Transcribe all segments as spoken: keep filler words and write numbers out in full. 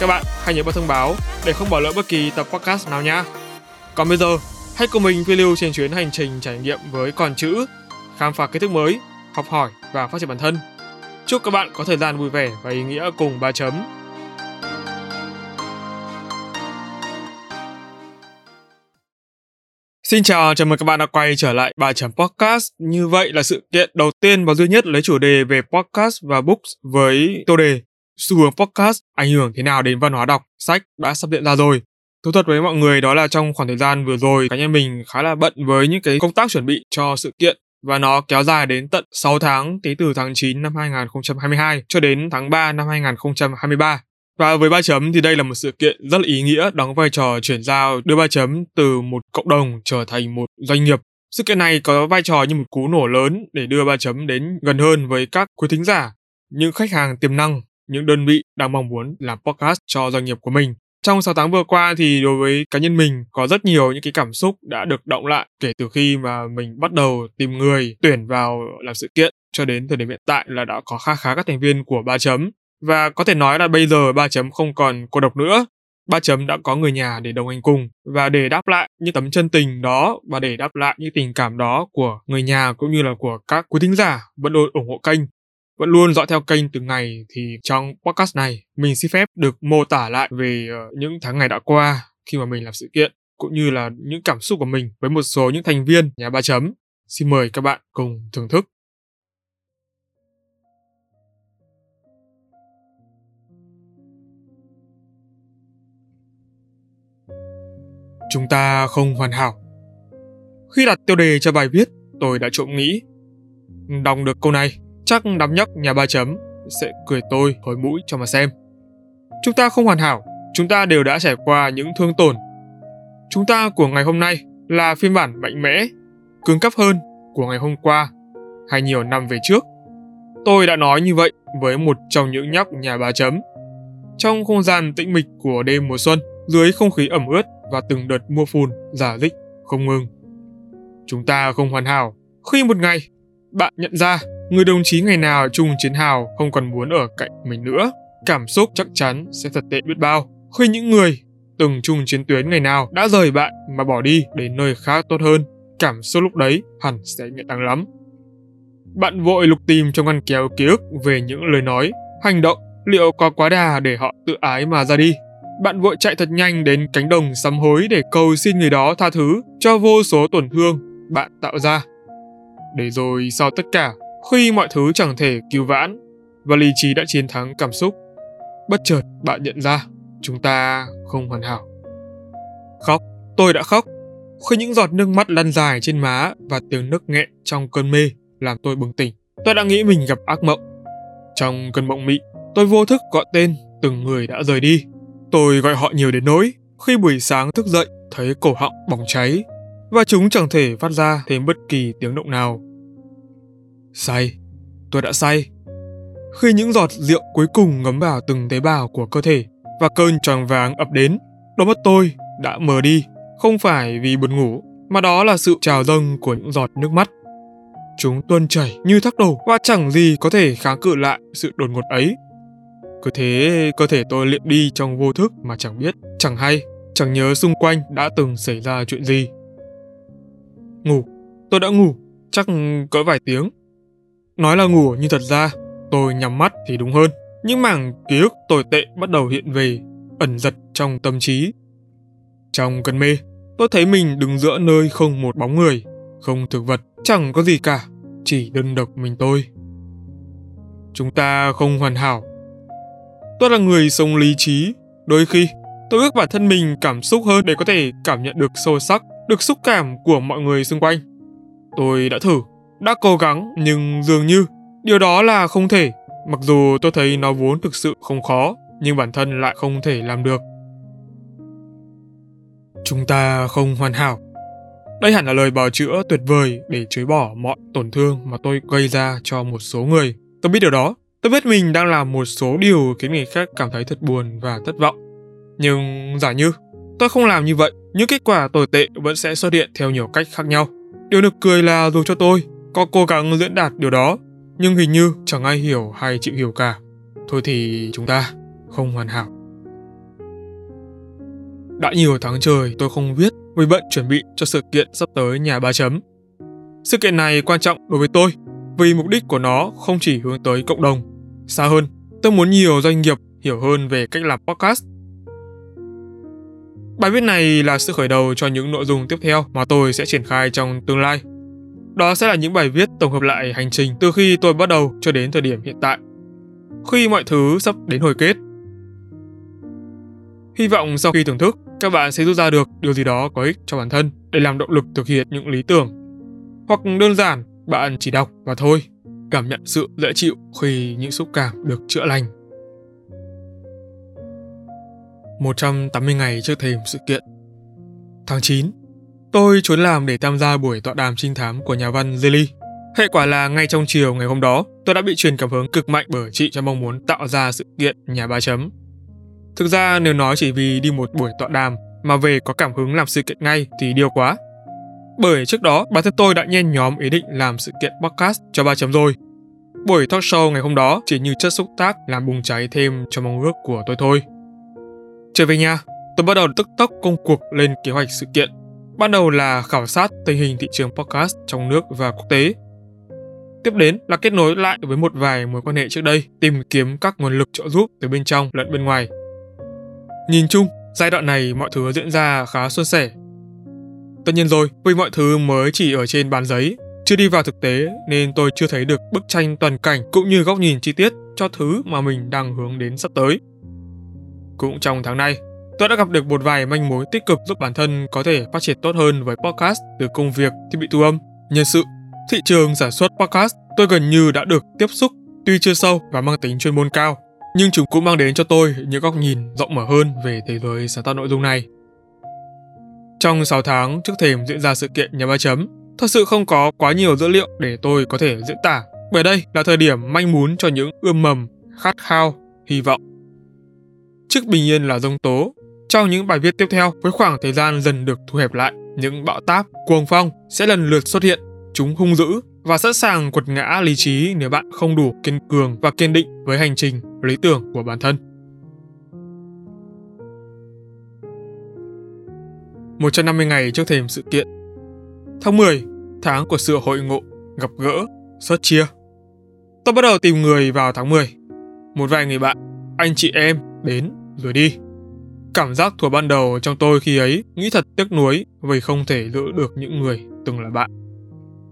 Các bạn hãy nhớ bật thông báo để không bỏ lỡ bất kỳ tập podcast nào nhé. Còn bây giờ, hãy cùng mình phiêu lưu trên chuyến hành trình trải nghiệm với con chữ, khám phá kiến thức mới, học hỏi và phát triển bản thân. Chúc các bạn có thời gian vui vẻ và ý nghĩa cùng Ba Chấm. Xin chào, chào mừng các bạn đã quay trở lại Ba Chấm Podcast. Như vậy là sự kiện đầu tiên và duy nhất lấy chủ đề về podcast và books với tiêu đề xu hướng podcast ảnh hưởng thế nào đến văn hóa đọc sách đã sắp diễn ra rồi. Thú thật với mọi người đó là trong khoảng thời gian vừa rồi, cá nhân mình khá là bận với những cái công tác chuẩn bị cho sự kiện và nó kéo dài đến tận sáu tháng, tính từ tháng chín năm hai nghìn không trăm hai mươi hai cho đến tháng ba năm hai nghìn không trăm hai mươi ba. Và với Ba Chấm thì đây là một sự kiện rất là ý nghĩa, đóng vai trò chuyển giao đưa Ba Chấm từ một cộng đồng trở thành một doanh nghiệp. Sự kiện này có vai trò như một cú nổ lớn để đưa Ba Chấm đến gần hơn với các quý thính giả, những khách hàng tiềm năng, những đơn vị đang mong muốn làm podcast cho doanh nghiệp của mình. Trong sáu tháng vừa qua thì đối với cá nhân mình có rất nhiều những cái cảm xúc đã được đọng lại kể từ khi mà mình bắt đầu tìm người tuyển vào làm sự kiện cho đến thời điểm hiện tại là đã có khá khá các thành viên của Ba Chấm. Và có thể nói là bây giờ Ba Chấm không còn cô độc nữa. Ba Chấm đã có người nhà để đồng hành cùng và để đáp lại những tấm chân tình đó và để đáp lại những tình cảm đó của người nhà cũng như là của các quý thính giả vẫn luôn ủng hộ kênh, vẫn luôn dõi theo kênh từng ngày. Thì trong podcast này mình xin phép được mô tả lại về những tháng ngày đã qua khi mà mình làm sự kiện cũng như là những cảm xúc của mình với một số những thành viên nhà Ba Chấm. Xin mời các bạn cùng thưởng thức. Chúng ta không hoàn hảo. Khi đặt tiêu đề cho bài viết, tôi đã trộm nghĩ, đọc được câu này, chắc đám nhóc nhà Ba Chấm sẽ cười tôi thối mũi cho mà xem. Chúng ta không hoàn hảo, chúng ta đều đã trải qua những thương tổn. Chúng ta của ngày hôm nay là phiên bản mạnh mẽ, cứng cáp hơn của ngày hôm qua hay nhiều năm về trước. Tôi đã nói như vậy với một trong những nhóc nhà Ba Chấm. Trong không gian tĩnh mịch của đêm mùa xuân, dưới không khí ẩm ướt và từng đợt mưa phùn rả rích không ngừng. Chúng ta không hoàn hảo khi một ngày bạn nhận ra người đồng chí ngày nào chung chiến hào không còn muốn ở cạnh mình nữa. Cảm xúc chắc chắn sẽ thật tệ biết bao khi những người từng chung chiến tuyến ngày nào đã rời bạn mà bỏ đi đến nơi khác tốt hơn. Cảm xúc lúc đấy hẳn sẽ nhẹ tăng lắm. Bạn vội lục tìm trong ngăn kéo ký ức về những lời nói, hành động liệu có quá đà để họ tự ái mà ra đi. Bạn vội chạy thật nhanh đến cánh đồng sám hối để cầu xin người đó tha thứ cho vô số tổn thương bạn tạo ra. Để rồi sau tất cả, khi mọi thứ chẳng thể cứu vãn và lý trí đã chiến thắng cảm xúc, bất chợt bạn nhận ra chúng ta không hoàn hảo. Khóc, tôi đã khóc khi những giọt nước mắt lăn dài trên má và tiếng nấc nghẹn trong cơn mê làm tôi bừng tỉnh. Tôi đã nghĩ mình gặp ác mộng. Trong cơn mộng mị, tôi vô thức gọi tên từng người đã rời đi. Tôi gọi họ nhiều đến nỗi khi buổi sáng thức dậy thấy cổ họng bỏng cháy và chúng chẳng thể phát ra thêm bất kỳ tiếng động nào. Say, tôi đã say. Khi những giọt rượu cuối cùng ngấm vào từng tế bào của cơ thể và cơn choáng váng ập đến, đôi mắt tôi đã mờ đi, không phải vì buồn ngủ, mà đó là sự trào dâng của những giọt nước mắt. Chúng tuôn chảy như thác đổ và chẳng gì có thể kháng cự lại sự đột ngột ấy. Cứ thế, cơ thể tôi liệm đi trong vô thức mà chẳng biết, chẳng hay, chẳng nhớ xung quanh đã từng xảy ra chuyện gì. Ngủ, tôi đã ngủ, chắc cỡ vài tiếng. Nói là ngủ nhưng thật ra, tôi nhắm mắt thì đúng hơn. Những mảng ký ức tồi tệ bắt đầu hiện về, ẩn dật trong tâm trí. Trong cơn mê, tôi thấy mình đứng giữa nơi không một bóng người, không thực vật, chẳng có gì cả, chỉ đơn độc mình tôi. Chúng ta không hoàn hảo. Tôi là người sống lý trí. Đôi khi, tôi ước bản thân mình cảm xúc hơn để có thể cảm nhận được sâu sắc, được xúc cảm của mọi người xung quanh. Tôi đã thử, đã cố gắng, nhưng dường như điều đó là không thể. Mặc dù tôi thấy nó vốn thực sự không khó, nhưng bản thân lại không thể làm được. chúng ta không hoàn hảo. Đây hẳn là lời bào chữa tuyệt vời để chối bỏ mọi tổn thương mà tôi gây ra cho một số người. Tôi biết điều đó. Tôi biết mình đang làm một số điều khiến người khác cảm thấy thật buồn và thất vọng. Nhưng giả như tôi không làm như vậy, những kết quả tồi tệ vẫn sẽ xuất hiện theo nhiều cách khác nhau. Điều nực cười là dù cho tôi có cố gắng diễn đạt điều đó, nhưng hình như chẳng ai hiểu hay chịu hiểu cả. Thôi thì chúng ta không hoàn hảo. Đã nhiều tháng trời tôi không viết vì bận chuẩn bị cho sự kiện sắp tới nhà Ba Chấm. Sự kiện này quan trọng đối với tôi vì mục đích của nó không chỉ hướng tới cộng đồng. Xa hơn, tôi muốn nhiều doanh nghiệp hiểu hơn về cách làm podcast. Bài viết này là sự khởi đầu cho những nội dung tiếp theo mà tôi sẽ triển khai trong tương lai. Đó sẽ là những bài viết tổng hợp lại hành trình từ khi tôi bắt đầu cho đến thời điểm hiện tại, khi mọi thứ sắp đến hồi kết. Hy vọng sau khi thưởng thức, các bạn sẽ rút ra được điều gì đó có ích cho bản thân để làm động lực thực hiện những lý tưởng. Hoặc đơn giản, bạn chỉ đọc và thôi, cảm nhận sự dễ chịu khi những xúc cảm được chữa lành. một trăm tám mươi ngày trước thềm sự kiện. Tháng chín, tôi trốn làm để tham gia buổi tọa đàm trinh thám của nhà văn Jilly. Hệ quả là ngay trong chiều ngày hôm đó, tôi đã bị truyền cảm hứng cực mạnh bởi chị cho mong muốn tạo ra sự kiện nhà Ba Chấm. Thực ra nếu nói chỉ vì đi một buổi tọa đàm mà về có cảm hứng làm sự kiện ngay thì điêu quá. Bởi trước đó, bản thân tôi đã nhen nhóm ý định làm sự kiện podcast cho Ba Chấm rồi. Buổi talk show ngày hôm đó chỉ như chất xúc tác làm bùng cháy thêm cho mong ước của tôi thôi. Trở về nhà, tôi bắt đầu tức tốc công cuộc lên kế hoạch sự kiện. Ban đầu là khảo sát tình hình thị trường podcast trong nước và quốc tế. Tiếp đến là kết nối lại với một vài mối quan hệ trước đây, tìm kiếm các nguồn lực trợ giúp từ bên trong lẫn bên ngoài. Nhìn chung, giai đoạn này mọi thứ diễn ra khá suôn sẻ. Tất nhiên rồi, vì mọi thứ mới chỉ ở trên bàn giấy, chưa đi vào thực tế nên tôi chưa thấy được bức tranh toàn cảnh cũng như góc nhìn chi tiết cho thứ mà mình đang hướng đến sắp tới. Cũng trong tháng này, tôi đã gặp được một vài manh mối tích cực giúp bản thân có thể phát triển tốt hơn với podcast, từ công việc, thiết bị thu âm, nhân sự, thị trường sản xuất podcast. Tôi gần như đã được tiếp xúc, tuy chưa sâu và mang tính chuyên môn cao, nhưng chúng cũng mang đến cho tôi những góc nhìn rộng mở hơn về thế giới sáng tạo nội dung này. Trong sáu tháng trước thềm diễn ra sự kiện nhà Ba Chấm, thật sự không có quá nhiều dữ liệu để tôi có thể diễn tả, bởi đây là thời điểm manh mún cho những ươm mầm, khát khao, hy vọng. Trước bình yên là giông tố. Trong những bài viết tiếp theo, với khoảng thời gian dần được thu hẹp lại, những bão táp, cuồng phong sẽ lần lượt xuất hiện. Chúng hung dữ và sẵn sàng quật ngã lý trí nếu bạn không đủ kiên cường và kiên định với hành trình, lý tưởng của bản thân. một trăm năm mươi ngày trước thềm sự kiện. Tháng mười, tháng của sự hội ngộ, gặp gỡ, sớt chia. Tôi bắt đầu tìm người vào tháng mười. Một vài người bạn, anh chị em đến rồi đi. Cảm giác thuở ban đầu trong tôi khi ấy nghĩ thật tiếc nuối vì không thể giữ được những người từng là bạn.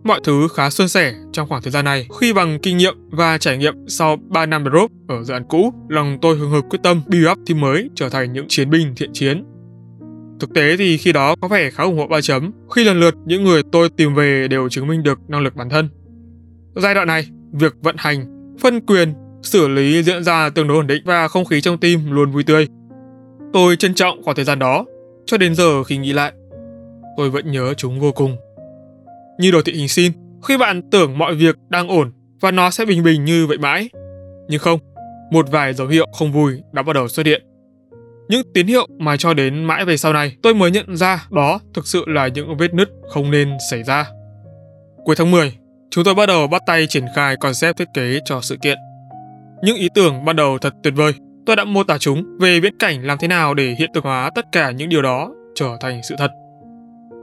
Mọi thứ khá suôn sẻ trong khoảng thời gian này khi bằng kinh nghiệm và trải nghiệm sau ba năm drop ở dự án cũ, lòng tôi hừng hực quyết tâm build up team mới trở thành những chiến binh thiện chiến. Thực tế thì khi đó có vẻ khá ủng hộ Ba Chấm khi lần lượt những người tôi tìm về đều chứng minh được năng lực bản thân. Giai đoạn này, việc vận hành, phân quyền, xử lý diễn ra tương đối ổn định và không khí trong team luôn vui tươi. Tôi trân trọng khoảng thời gian đó, cho đến giờ khi nghĩ lại, tôi vẫn nhớ chúng vô cùng. Như đồ thị hình sin, khi bạn tưởng mọi việc đang ổn và nó sẽ bình bình như vậy mãi. Nhưng không, một vài dấu hiệu không vui đã bắt đầu xuất hiện. Những tín hiệu mà cho đến mãi về sau này tôi mới nhận ra đó thực sự là những vết nứt không nên xảy ra. Cuối tháng mười, chúng tôi bắt đầu bắt tay triển khai concept thiết kế cho sự kiện. Những ý tưởng ban đầu thật tuyệt vời, tôi đã mô tả chúng về viễn cảnh làm thế nào để hiện thực hóa tất cả những điều đó trở thành sự thật.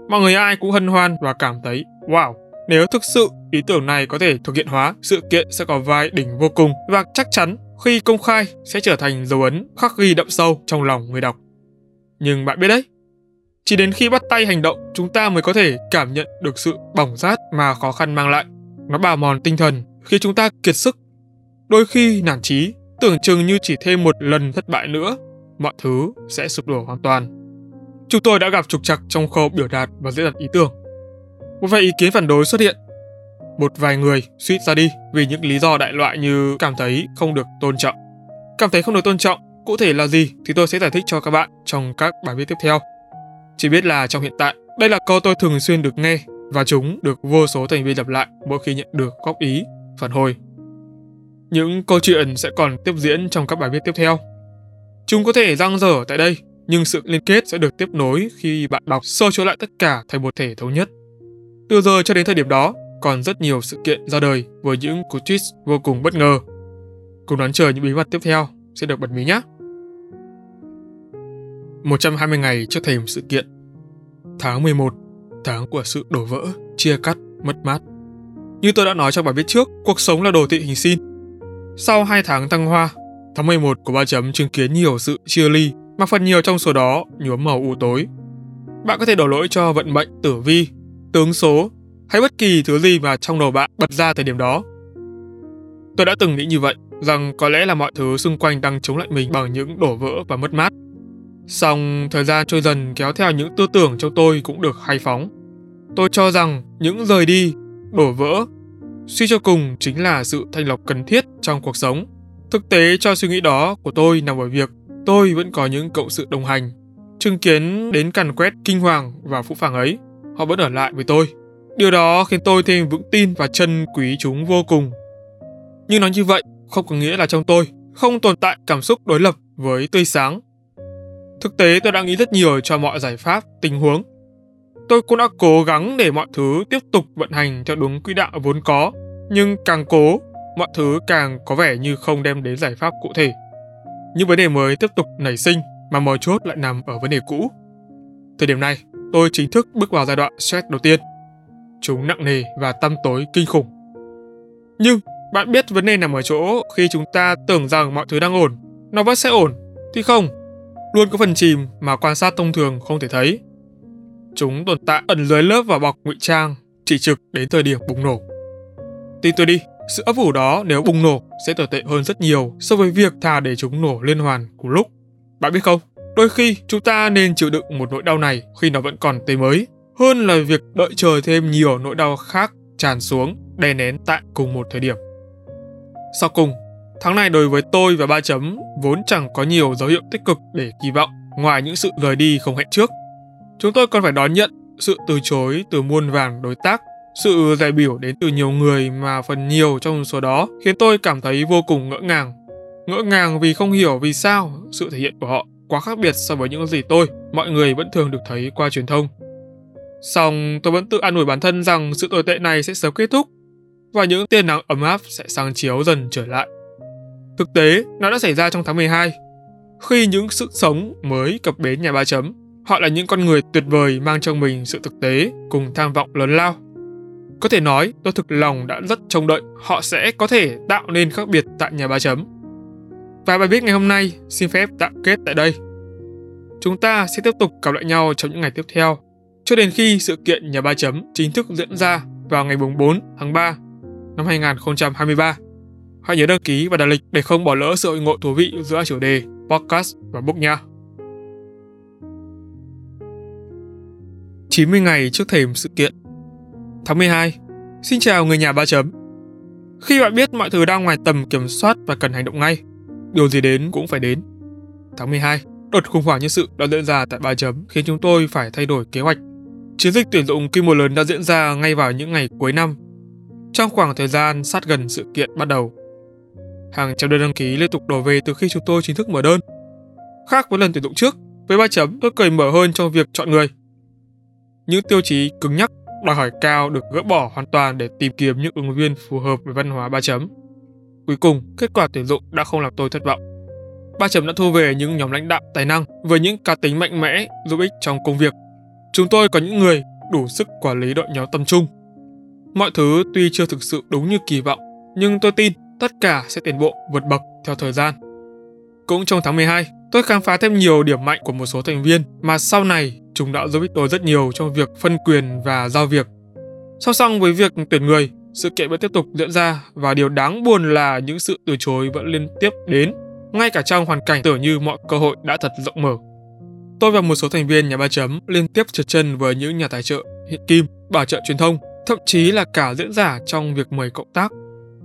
Mọi người ai cũng hân hoan và cảm thấy wow, nếu thực sự ý tưởng này có thể thực hiện hóa, sự kiện sẽ có vai đỉnh vô cùng và chắc chắn khi công khai sẽ trở thành dấu ấn khắc ghi đậm sâu trong lòng người đọc. Nhưng bạn biết đấy, chỉ đến khi bắt tay hành động chúng ta mới có thể cảm nhận được sự bỏng rát mà khó khăn mang lại. Nó bào mòn tinh thần khi chúng ta kiệt sức, đôi khi nản chí, tưởng chừng như chỉ thêm một lần thất bại nữa, mọi thứ sẽ sụp đổ hoàn toàn. Chúng tôi đã gặp trục trặc trong khâu biểu đạt và diễn đạt ý tưởng. Một vài ý kiến phản đối xuất hiện. Một vài người suýt ra đi vì những lý do đại loại như cảm thấy không được tôn trọng. Cảm thấy không được tôn trọng, cụ thể là gì thì tôi sẽ giải thích cho các bạn trong các bài viết tiếp theo. Chỉ biết là trong hiện tại, đây là câu tôi thường xuyên được nghe và chúng được vô số thành viên lặp lại mỗi khi nhận được góp ý, phản hồi. Những câu chuyện sẽ còn tiếp diễn trong các bài viết tiếp theo. Chúng có thể dang dở tại đây, nhưng sự liên kết sẽ được tiếp nối khi bạn đọc sơ chối lại tất cả thành một thể thống nhất. Từ giờ cho đến thời điểm đó, còn rất nhiều sự kiện ra đời với những cú twist vô cùng bất ngờ. Cùng đón chờ những bí mật tiếp theo sẽ được bật mí nhé. một trăm hai mươi ngày trước thềm sự kiện. Tháng mười một, tháng của sự đổ vỡ, chia cắt, mất mát. Như tôi đã nói trong bài viết trước, cuộc sống là đồ thị hình sin. Sau hai tháng thăng hoa, tháng mười một của Ba Chấm chứng kiến nhiều sự chia ly, mà phần nhiều trong số đó nhuốm màu u tối. Bạn có thể đổ lỗi cho vận mệnh, tử vi, tướng số hay bất kỳ thứ gì mà trong đầu bạn bật ra thời điểm đó. Tôi đã từng nghĩ như vậy, rằng có lẽ là mọi thứ xung quanh đang chống lại mình bằng những đổ vỡ và mất mát. Song thời gian trôi dần kéo theo những tư tưởng trong tôi cũng được khai phóng. Tôi cho rằng những rời đi, đổ vỡ, suy cho cùng chính là sự thanh lọc cần thiết trong cuộc sống. Thực tế cho suy nghĩ đó của tôi nằm ở việc tôi vẫn có những cộng sự đồng hành, chứng kiến đến càn quét kinh hoàng và phũ phàng ấy, họ vẫn ở lại với tôi. Điều đó khiến tôi thêm vững tin và trân quý chúng vô cùng. Nhưng nói như vậy không có nghĩa là trong tôi không tồn tại cảm xúc đối lập với tươi sáng. Thực tế tôi đã nghĩ rất nhiều cho mọi giải pháp, tình huống. Tôi cũng đã cố gắng để mọi thứ tiếp tục vận hành theo đúng quỹ đạo vốn có, nhưng càng cố, mọi thứ càng có vẻ như không đem đến giải pháp cụ thể. Những vấn đề mới tiếp tục nảy sinh mà mấu chốt lại nằm ở vấn đề cũ. Thời điểm này, tôi chính thức bước vào giai đoạn stress đầu tiên. Chúng nặng nề và tăm tối kinh khủng. Nhưng bạn biết vấn đề nằm ở chỗ khi chúng ta tưởng rằng mọi thứ đang ổn, nó vẫn sẽ ổn, thì không. Luôn có phần chìm mà quan sát thông thường không thể thấy. Chúng tồn tại ẩn dưới lớp vỏ bọc ngụy trang, chỉ trực đến thời điểm bùng nổ. Tin tôi đi, sự ấp ủ đó nếu bùng nổ sẽ tồi tệ hơn rất nhiều so với việc thà để chúng nổ liên hoàn cùng lúc. Bạn biết không, đôi khi chúng ta nên chịu đựng một nỗi đau này khi nó vẫn còn tươi mới, hơn là việc đợi chờ thêm nhiều nỗi đau khác tràn xuống, đè nén tại cùng một thời điểm. Sau cùng, tháng này đối với tôi và Ba Chấm vốn chẳng có nhiều dấu hiệu tích cực để kỳ vọng ngoài những sự rời đi không hẹn trước. Chúng tôi còn phải đón nhận sự từ chối từ muôn vàn đối tác, sự dè bỉu đến từ nhiều người mà phần nhiều trong số đó khiến tôi cảm thấy vô cùng ngỡ ngàng. Ngỡ ngàng vì không hiểu vì sao sự thể hiện của họ quá khác biệt so với những gì tôi, mọi người vẫn thường được thấy qua truyền thông. Song tôi vẫn tự an ủi bản thân rằng sự tồi tệ này sẽ sớm kết thúc và những tia nắng ấm áp sẽ sáng chiếu dần trở lại. Thực tế, nó đã xảy ra trong tháng mười hai, khi những sự sống mới cập bến nhà Ba Chấm. Họ là những con người tuyệt vời mang trong mình sự thực tế cùng tham vọng lớn lao. Có thể nói, tôi thực lòng đã rất trông đợi họ sẽ có thể tạo nên khác biệt tại nhà Ba Chấm. Và bài viết ngày hôm nay xin phép tạm kết tại đây. Chúng ta sẽ tiếp tục gặp lại nhau trong những ngày tiếp theo, cho đến khi sự kiện nhà Ba Chấm chính thức diễn ra vào ngày bốn tháng ba năm hai nghìn không trăm hai mươi ba. Hãy nhớ đăng ký và đặt lịch để không bỏ lỡ sự hội ngộ thú vị giữa chủ đề, podcast và book nha. chín mươi ngày trước thềm sự kiện. Tháng mười hai. Xin chào người nhà Ba Chấm. Khi bạn biết mọi thứ đang ngoài tầm kiểm soát và cần hành động ngay, điều gì đến cũng phải đến. Tháng mười hai. Đợt khủng hoảng nhân sự đã diễn ra tại Ba Chấm khiến chúng tôi phải thay đổi kế hoạch. Chiến dịch tuyển dụng quy mô lớn đã diễn ra ngay vào những ngày cuối năm, trong khoảng thời gian sát gần sự kiện bắt đầu. Hàng trăm đơn đăng ký liên tục đổ về từ khi chúng tôi chính thức mở đơn. Khác với lần tuyển dụng trước, với Ba Chấm tôi cởi mở hơn trong việc chọn người. Những tiêu chí cứng nhắc, đòi hỏi cao được gỡ bỏ hoàn toàn để tìm kiếm những ứng viên phù hợp với văn hóa Ba Chấm. Cuối cùng, kết quả tuyển dụng đã không làm tôi thất vọng. Ba Chấm đã thu về những nhóm lãnh đạo tài năng với những cá tính mạnh mẽ, giúp ích trong công việc. Chúng tôi có những người đủ sức quản lý đội nhóm tầm trung. Mọi thứ tuy chưa thực sự đúng như kỳ vọng, nhưng tôi tin tất cả sẽ tiến bộ vượt bậc theo thời gian. Cũng trong tháng mười hai, tôi khám phá thêm nhiều điểm mạnh của một số thành viên mà sau này chúng đã giúp ích tôi rất nhiều trong việc phân quyền và giao việc. Song song với việc tuyển người, sự kiện vẫn tiếp tục diễn ra và điều đáng buồn là những sự từ chối vẫn liên tiếp đến, ngay cả trong hoàn cảnh tưởng như mọi cơ hội đã thật rộng mở. Tôi và một số thành viên nhà Ba Chấm liên tiếp trượt chân với những nhà tài trợ, hiện kim, bảo trợ truyền thông, thậm chí là cả diễn giả trong việc mời cộng tác.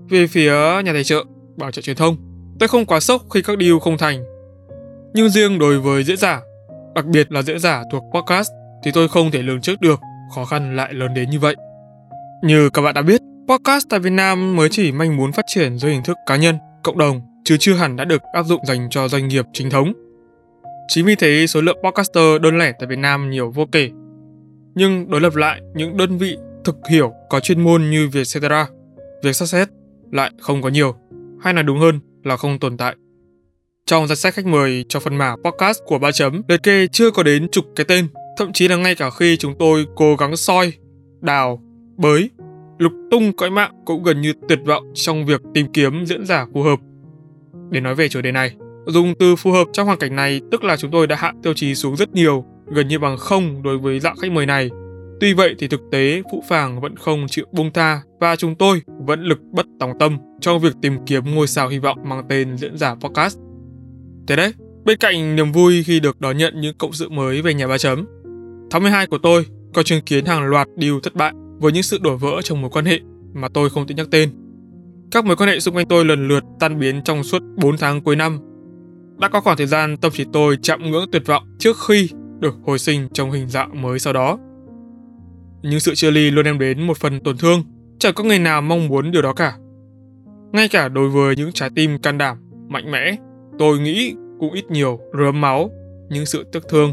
Về phía nhà tài trợ, bảo trợ truyền thông, tôi không quá sốc khi các deal không thành. Nhưng riêng đối với diễn giả, đặc biệt là diễn giả thuộc podcast, thì tôi không thể lường trước được khó khăn lại lớn đến như vậy. Như các bạn đã biết, podcast tại Việt Nam mới chỉ manh muốn phát triển dưới hình thức cá nhân, cộng đồng, chứ chưa hẳn đã được áp dụng dành cho doanh nghiệp chính thống. Chính vì thế, số lượng podcaster đơn lẻ tại Việt Nam nhiều vô kể. Nhưng đối lập lại, những đơn vị thực hiểu có chuyên môn như Vietcetera, Vietcetera lại không có nhiều, hay nói đúng hơn là không tồn tại. Trong danh sách khách mời cho phần mả podcast của Ba Chấm, liệt kê chưa có đến chục cái tên, thậm chí là ngay cả khi chúng tôi cố gắng soi, đào, bới, lục tung cõi mạng cũng gần như tuyệt vọng trong việc tìm kiếm diễn giả phù hợp. Để nói về chủ đề này, dùng từ phù hợp trong hoàn cảnh này tức là chúng tôi đã hạ tiêu chí xuống rất nhiều, gần như bằng không đối với dạng khách mời này. Tuy vậy thì thực tế phũ phàng vẫn không chịu buông tha và chúng tôi vẫn lực bất tòng tâm trong việc tìm kiếm ngôi sao hy vọng mang tên diễn giả podcast. Thế đấy, bên cạnh niềm vui khi được đón nhận những cộng sự mới về nhà Ba Chấm, tháng mười hai của tôi có chứng kiến hàng loạt điều thất bại với những sự đổ vỡ trong mối quan hệ mà tôi không tiện nhắc tên. Các mối quan hệ xung quanh tôi lần lượt tan biến trong suốt bốn tháng cuối năm. Đã có khoảng thời gian tâm trí tôi chạm ngưỡng tuyệt vọng trước khi được hồi sinh trong hình dạng mới sau đó. Nhưng sự chia ly luôn đem đến một phần tổn thương, chẳng có người nào mong muốn điều đó cả. Ngay cả đối với những trái tim can đảm, mạnh mẽ, tôi nghĩ cũng ít nhiều rớm máu những sự tiếc thương.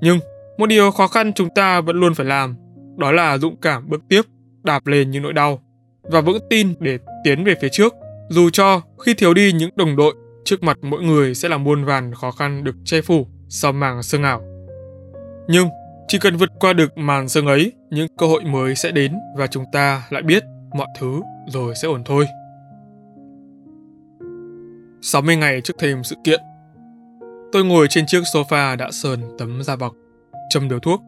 Nhưng một điều khó khăn chúng ta vẫn luôn phải làm, đó là dũng cảm bước tiếp, đạp lên những nỗi đau và vững tin để tiến về phía trước, dù cho khi thiếu đi những đồng đội, trước mặt mỗi người sẽ là muôn vàn khó khăn được che phủ sau màng sương ảo. Nhưng chỉ cần vượt qua được màn sương ấy, những cơ hội mới sẽ đến và chúng ta lại biết mọi thứ rồi sẽ ổn thôi. sáu mươi ngày trước thềm sự kiện, tôi ngồi trên chiếc sofa đã sờn tấm da bọc, châm điếu thuốc,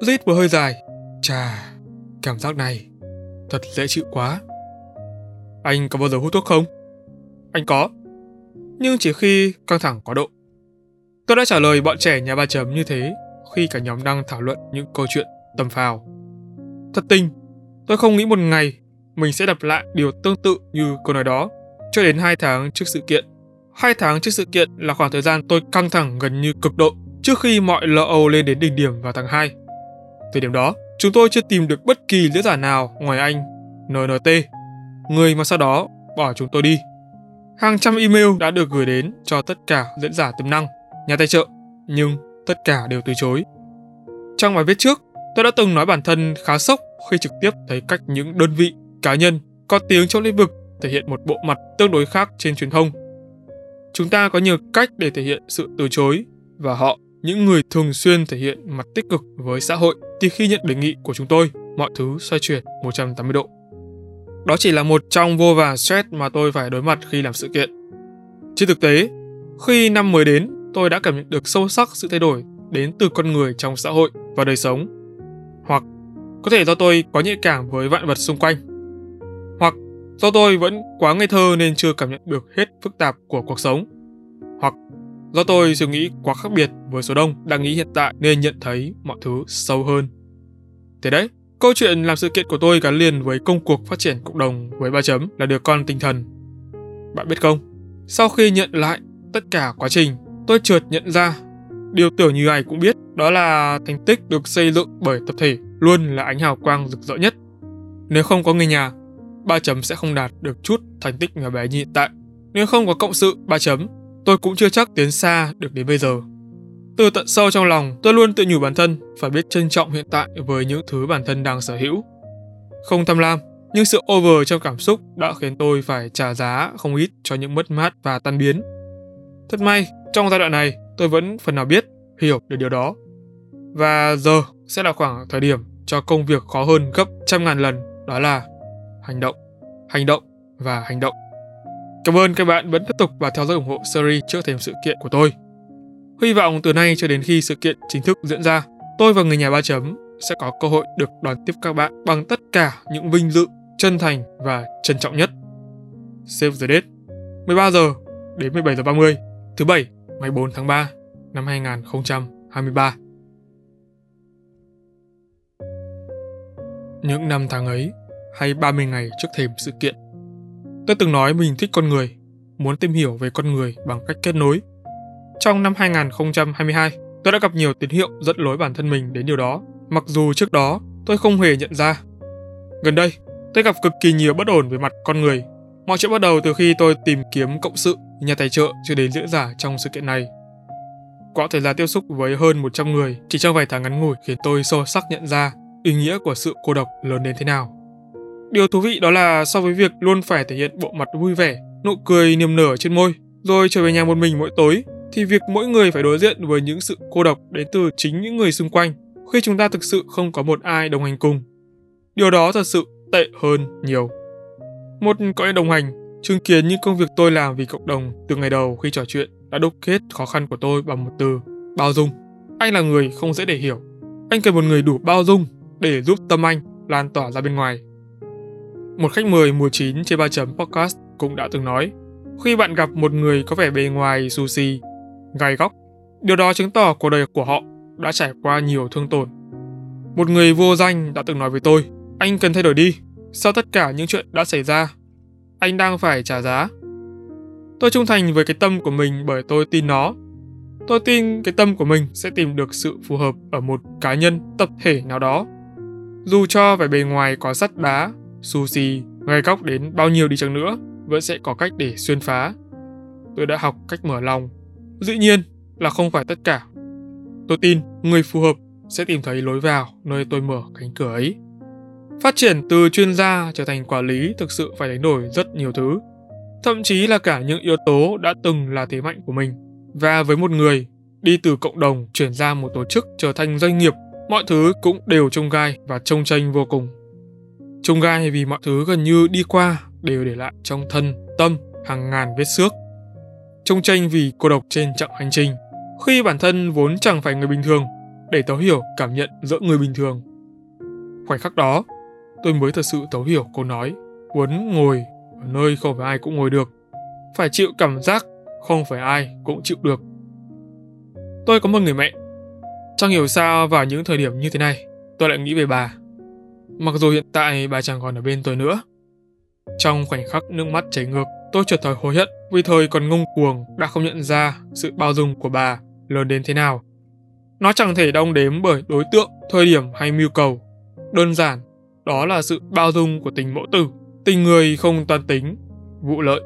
rít một hơi dài. Chà, cảm giác này thật dễ chịu quá. Anh có bao giờ hút thuốc không? Anh có, nhưng chỉ khi căng thẳng quá độ. Tôi đã trả lời bọn trẻ nhà Ba Chấm như thế khi cả nhóm đang thảo luận những câu chuyện tầm phào. Thật tình, tôi không nghĩ một ngày mình sẽ lặp lại điều tương tự như câu nói đó cho đến hai tháng trước sự kiện. Hai tháng trước sự kiện là khoảng thời gian tôi căng thẳng gần như cực độ trước khi mọi lo âu lên đến đỉnh điểm vào tháng hai. Thời điểm đó, chúng tôi chưa tìm được bất kỳ diễn giả nào ngoài anh en en tê, người mà sau đó bỏ chúng tôi đi. Hàng trăm email đã được gửi đến cho tất cả diễn giả tiềm năng, nhà tài trợ, nhưng tất cả đều từ chối. Trong bài viết trước, tôi đã từng nói bản thân khá sốc khi trực tiếp thấy cách những đơn vị, cá nhân có tiếng trong lĩnh vực thể hiện một bộ mặt tương đối khác trên truyền thông. Chúng ta có nhiều cách để thể hiện sự từ chối và họ, những người thường xuyên thể hiện mặt tích cực với xã hội, thì khi nhận đề nghị của chúng tôi, mọi thứ xoay chuyển một trăm tám mươi độ. Đó chỉ là một trong vô vàn stress mà tôi phải đối mặt khi làm sự kiện. Trên thực tế, khi năm mới đến, tôi đã cảm nhận được sâu sắc sự thay đổi đến từ con người trong xã hội và đời sống. Hoặc có thể do tôi quá nhạy cảm với vạn vật xung quanh. Hoặc do tôi vẫn quá ngây thơ nên chưa cảm nhận được hết phức tạp của cuộc sống. Hoặc do tôi suy nghĩ quá khác biệt với số đông đang nghĩ hiện tại nên nhận thấy mọi thứ sâu hơn. Thế đấy, câu chuyện làm sự kiện của tôi gắn liền với công cuộc phát triển cộng đồng với Ba Chấm là đứa con tinh thần. Bạn biết không, sau khi nhận lại tất cả quá trình, tôi chợt nhận ra, điều tưởng như ai cũng biết, đó là thành tích được xây dựng bởi tập thể luôn là ánh hào quang rực rỡ nhất. Nếu không có người nhà, Ba Chấm sẽ không đạt được chút thành tích nhỏ bé như hiện tại. Nếu không có cộng sự Ba Chấm, tôi cũng chưa chắc tiến xa được đến bây giờ. Từ tận sâu trong lòng, tôi luôn tự nhủ bản thân phải biết trân trọng hiện tại với những thứ bản thân đang sở hữu. Không tham lam, nhưng sự over trong cảm xúc đã khiến tôi phải trả giá không ít cho những mất mát và tan biến. Thật may, trong giai đoạn này, tôi vẫn phần nào biết, hiểu được điều đó. Và giờ sẽ là khoảng thời điểm cho công việc khó hơn gấp trăm ngàn lần, đó là hành động, hành động và hành động. Cảm ơn các bạn vẫn tiếp tục và theo dõi ủng hộ series trước thềm sự kiện của tôi. Hy vọng từ nay cho đến khi sự kiện chính thức diễn ra, tôi và người nhà Ba Chấm sẽ có cơ hội được đón tiếp các bạn bằng tất cả những vinh dự, chân thành và trân trọng nhất. Save the date, mười ba giờ đến mười bảy giờ ba mươi, thứ Bảy, ngày bốn tháng ba năm hai không hai ba. Những năm tháng ấy, hay ba mươi ngày trước thềm sự kiện, tôi từng nói mình thích con người, muốn tìm hiểu về con người bằng cách kết nối. Trong năm hai không hai hai, tôi đã gặp nhiều tín hiệu dẫn lối bản thân mình đến điều đó, mặc dù trước đó tôi không hề nhận ra. Gần đây, tôi gặp cực kỳ nhiều bất ổn về mặt con người. Mọi chuyện bắt đầu từ khi tôi tìm kiếm cộng sự, nhà tài trợ cho đến diễn giả trong sự kiện này. Quãng thời gian tiếp xúc với hơn một trăm người chỉ trong vài tháng ngắn ngủi khiến tôi sâu sắc nhận ra ý nghĩa của sự cô độc lớn đến thế nào. Điều thú vị đó là so với việc luôn phải thể hiện bộ mặt vui vẻ, nụ cười niềm nở trên môi, rồi trở về nhà một mình mỗi tối, thì việc mỗi người phải đối diện với những sự cô độc đến từ chính những người xung quanh khi chúng ta thực sự không có một ai đồng hành cùng. Điều đó thật sự tệ hơn nhiều. Một cõi đồng hành, chứng kiến những công việc tôi làm vì cộng đồng từ ngày đầu khi trò chuyện đã đúc hết khó khăn của tôi bằng một từ, bao dung. Anh là người không dễ để hiểu. Anh cần một người đủ bao dung để giúp tâm anh lan tỏa ra bên ngoài. Một khách mời mùa chín trên Ba Chấm podcast cũng đã từng nói, khi bạn gặp một người có vẻ bề ngoài xù xì, gai góc, điều đó chứng tỏ cuộc đời của họ đã trải qua nhiều thương tổn. Một người vô danh đã từng nói với tôi, anh cần thay đổi đi, sau tất cả những chuyện đã xảy ra, anh đang phải trả giá. Tôi trung thành với cái tâm của mình bởi tôi tin nó. Tôi tin cái tâm của mình sẽ tìm được sự phù hợp ở một cá nhân, tập thể nào đó. Dù cho vẻ bề ngoài có sắt đá, xù xì, gai góc đến bao nhiêu đi chăng nữa, vẫn sẽ có cách để xuyên phá. Tôi đã học cách mở lòng. Dĩ nhiên là không phải tất cả. Tôi tin người phù hợp sẽ tìm thấy lối vào nơi tôi mở cánh cửa ấy. Phát triển từ chuyên gia trở thành quản lý thực sự phải đánh đổi rất nhiều thứ. Thậm chí là cả những yếu tố đã từng là thế mạnh của mình. Và với một người, đi từ cộng đồng chuyển ra một tổ chức trở thành doanh nghiệp, mọi thứ cũng đều chông gai và chông chênh vô cùng. Chông gai vì mọi thứ gần như đi qua đều để lại trong thân, tâm, hàng ngàn vết xước. Chông chênh vì cô độc trên chặng hành trình, khi bản thân vốn chẳng phải người bình thường, để thấu hiểu cảm nhận giữa người bình thường. Khoảnh khắc đó, tôi mới thật sự thấu hiểu cô nói, muốn ngồi ở nơi không phải ai cũng ngồi được, phải chịu cảm giác không phải ai cũng chịu được. Tôi có một người mẹ. Chẳng hiểu sao vào những thời điểm như thế này, tôi lại nghĩ về bà. Mặc dù hiện tại bà chẳng còn ở bên tôi nữa. Trong khoảnh khắc nước mắt chảy ngược, tôi chợt thấy hối hận vì thời còn ngông cuồng đã không nhận ra sự bao dung của bà lớn đến thế nào. Nó chẳng thể đong đếm bởi đối tượng, thời điểm hay mưu cầu. Đơn giản, đó là sự bao dung của tình mẫu tử, tình người không toan tính, vụ lợi.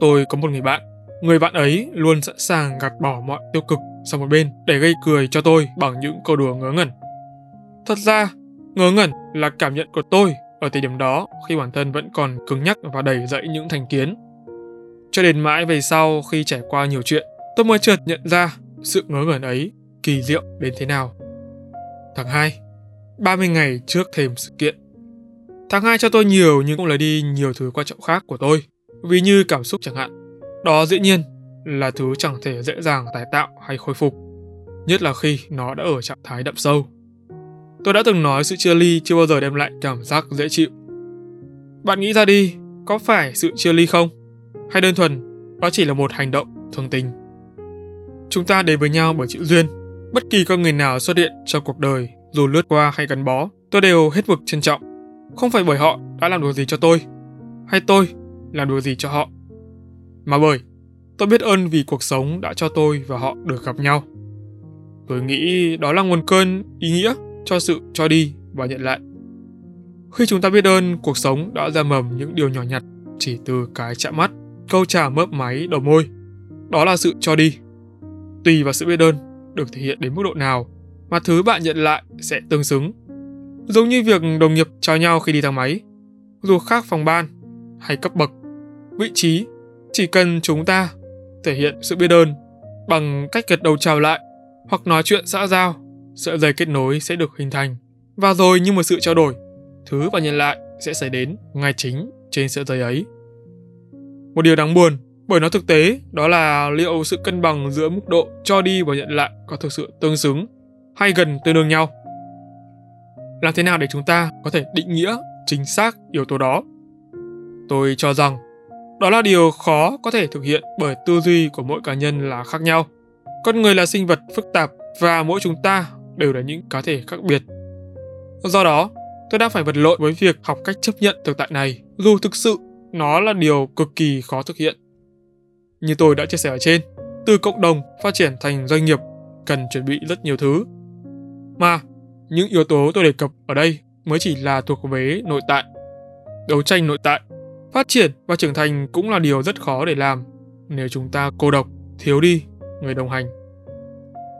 Tôi có một người bạn. Người bạn ấy luôn sẵn sàng gạt bỏ mọi tiêu cực sang một bên để gây cười cho tôi bằng những câu đùa ngớ ngẩn. Thật ra, ngớ ngẩn là cảm nhận của tôi ở thời điểm đó khi bản thân vẫn còn cứng nhắc và đầy dẫy những thành kiến. Cho đến mãi về sau khi trải qua nhiều chuyện, tôi mới chợt nhận ra sự ngớ ngẩn ấy kỳ diệu đến thế nào. Tháng hai, ba mươi ngày trước thềm sự kiện. Tháng hai cho tôi nhiều nhưng cũng lấy đi nhiều thứ quan trọng khác của tôi, ví như cảm xúc chẳng hạn. Đó dĩ nhiên là thứ chẳng thể dễ dàng tái tạo hay khôi phục, nhất là khi nó đã ở trạng thái đậm sâu. Tôi đã từng nói sự chia ly chưa bao giờ đem lại cảm giác dễ chịu. Bạn nghĩ ra đi, có phải sự chia ly không? Hay đơn thuần, đó chỉ là một hành động thương tình? Chúng ta đến với nhau bởi chữ duyên. Bất kỳ con người nào xuất hiện trong cuộc đời, dù lướt qua hay gắn bó, tôi đều hết mực trân trọng. Không phải bởi họ đã làm được gì cho tôi, hay tôi làm được gì cho họ, mà bởi tôi biết ơn vì cuộc sống đã cho tôi và họ được gặp nhau. Tôi nghĩ đó là nguồn cơn ý nghĩa cho sự cho đi và nhận lại. Khi chúng ta biết ơn, cuộc sống đã ra mầm những điều nhỏ nhặt chỉ từ cái chạm mắt, câu chà mấp máy đầu môi. Đó là sự cho đi. Tùy vào sự biết ơn được thể hiện đến mức độ nào mà thứ bạn nhận lại sẽ tương xứng. Giống như việc đồng nghiệp chào nhau khi đi thang máy, dù khác phòng ban hay cấp bậc, vị trí, chỉ cần chúng ta thể hiện sự biết ơn bằng cách gật đầu chào lại hoặc nói chuyện xã giao, sợi dây kết nối sẽ được hình thành. Và rồi như một sự trao đổi, thứ và nhận lại sẽ xảy đến ngay chính trên sợi dây ấy. Một điều đáng buồn bởi nó thực tế đó là liệu sự cân bằng giữa mức độ cho đi và nhận lại có thực sự tương xứng hay gần tương đương nhau. Làm thế nào để chúng ta có thể định nghĩa chính xác yếu tố đó? Tôi cho rằng đó là điều khó có thể thực hiện bởi tư duy của mỗi cá nhân là khác nhau. Con người là sinh vật phức tạp và mỗi chúng ta đều là những cá thể khác biệt. Do đó, tôi đang phải vật lộn với việc học cách chấp nhận thực tại này, dù thực sự nó là điều cực kỳ khó thực hiện. Như tôi đã chia sẻ ở trên, từ cộng đồng phát triển thành doanh nghiệp, cần chuẩn bị rất nhiều thứ. Mà những yếu tố tôi đề cập ở đây mới chỉ là thuộc về nội tại. Đấu tranh nội tại, phát triển và trưởng thành cũng là điều rất khó để làm nếu chúng ta cô độc, thiếu đi người đồng hành.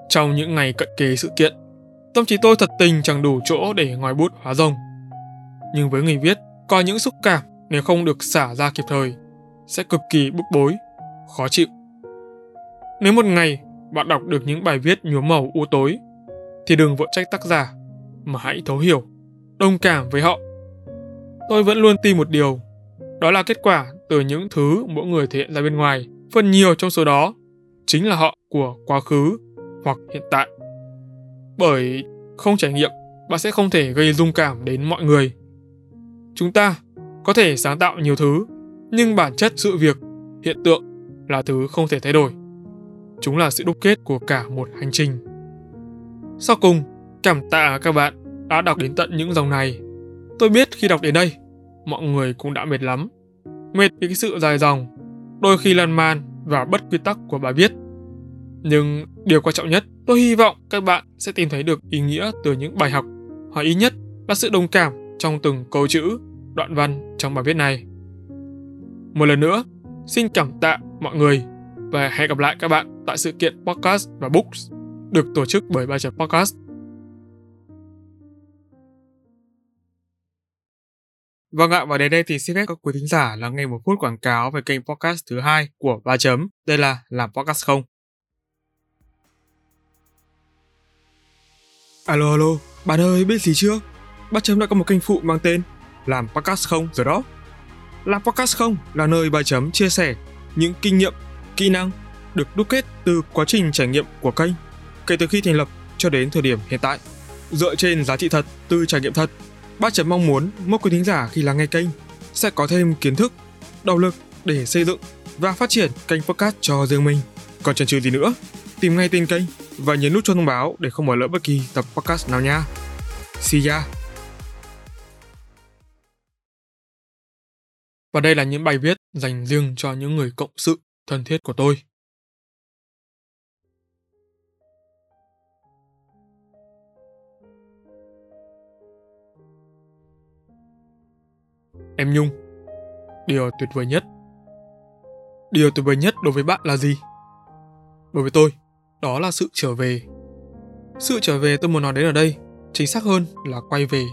Trong những ngày cận kề sự kiện, tâm trí tôi thật tình chẳng đủ chỗ để ngòi bút hóa rông. Nhưng với người viết, có những xúc cảm nếu không được xả ra kịp thời sẽ cực kỳ bức bối, khó chịu. Nếu một ngày bạn đọc được những bài viết nhuốm màu u tối thì đừng vội trách tác giả, mà hãy thấu hiểu, đồng cảm với họ. Tôi vẫn luôn tin một điều, đó là kết quả từ những thứ mỗi người thể hiện ra bên ngoài, phần nhiều trong số đó chính là họ của quá khứ hoặc hiện tại. Bởi không trải nghiệm, bạn sẽ không thể gây rung cảm đến mọi người. Chúng ta có thể sáng tạo nhiều thứ, nhưng bản chất sự việc, hiện tượng là thứ không thể thay đổi. Chúng là sự đúc kết của cả một hành trình. Sau cùng, cảm tạ các bạn đã đọc đến tận những dòng này. Tôi biết khi đọc đến đây, mọi người cũng đã mệt lắm. Mệt vì cái sự dài dòng, đôi khi lan man và bất quy tắc của bài viết. Nhưng điều quan trọng nhất, tôi hy vọng các bạn sẽ tìm thấy được ý nghĩa từ những bài học, hoặc ít nhất là sự đồng cảm trong từng câu chữ, đoạn văn trong bài viết này. Một lần nữa, xin cảm tạ mọi người và hẹn gặp lại các bạn tại sự kiện Podcast và Books được tổ chức bởi Ba Chấm Podcast. Vâng ạ, và đến đây thì xin phép các quý thính giả lắng nghe một phút quảng cáo về kênh podcast thứ hai của Ba Chấm. Đây là Làm Podcast Không. Alo alo, bạn ơi biết gì chưa? Ba Chấm đã có một kênh phụ mang tên Làm Podcast Không rồi đó. Làm Podcast Không là nơi Ba Chấm chia sẻ những kinh nghiệm, kỹ năng được đúc kết từ quá trình trải nghiệm của kênh kể từ khi thành lập cho đến thời điểm hiện tại. Dựa trên giá trị thật từ trải nghiệm thật, Ba Chấm mong muốn mỗi quý thính giả khi lắng nghe kênh sẽ có thêm kiến thức, động lực để xây dựng và phát triển kênh podcast cho riêng mình. Còn chần chừ gì nữa, tìm ngay tên kênh và nhấn nút chuông thông báo để không bỏ lỡ bất kỳ tập podcast nào nha. See ya! Và đây là những bài viết dành riêng cho những người cộng sự thân thiết của tôi. Em Nhung, điều tuyệt vời nhất. Điều tuyệt vời nhất đối với bạn là gì? Đối với tôi, đó là sự trở về. Sự trở về tôi muốn nói đến ở đây, chính xác hơn là quay về.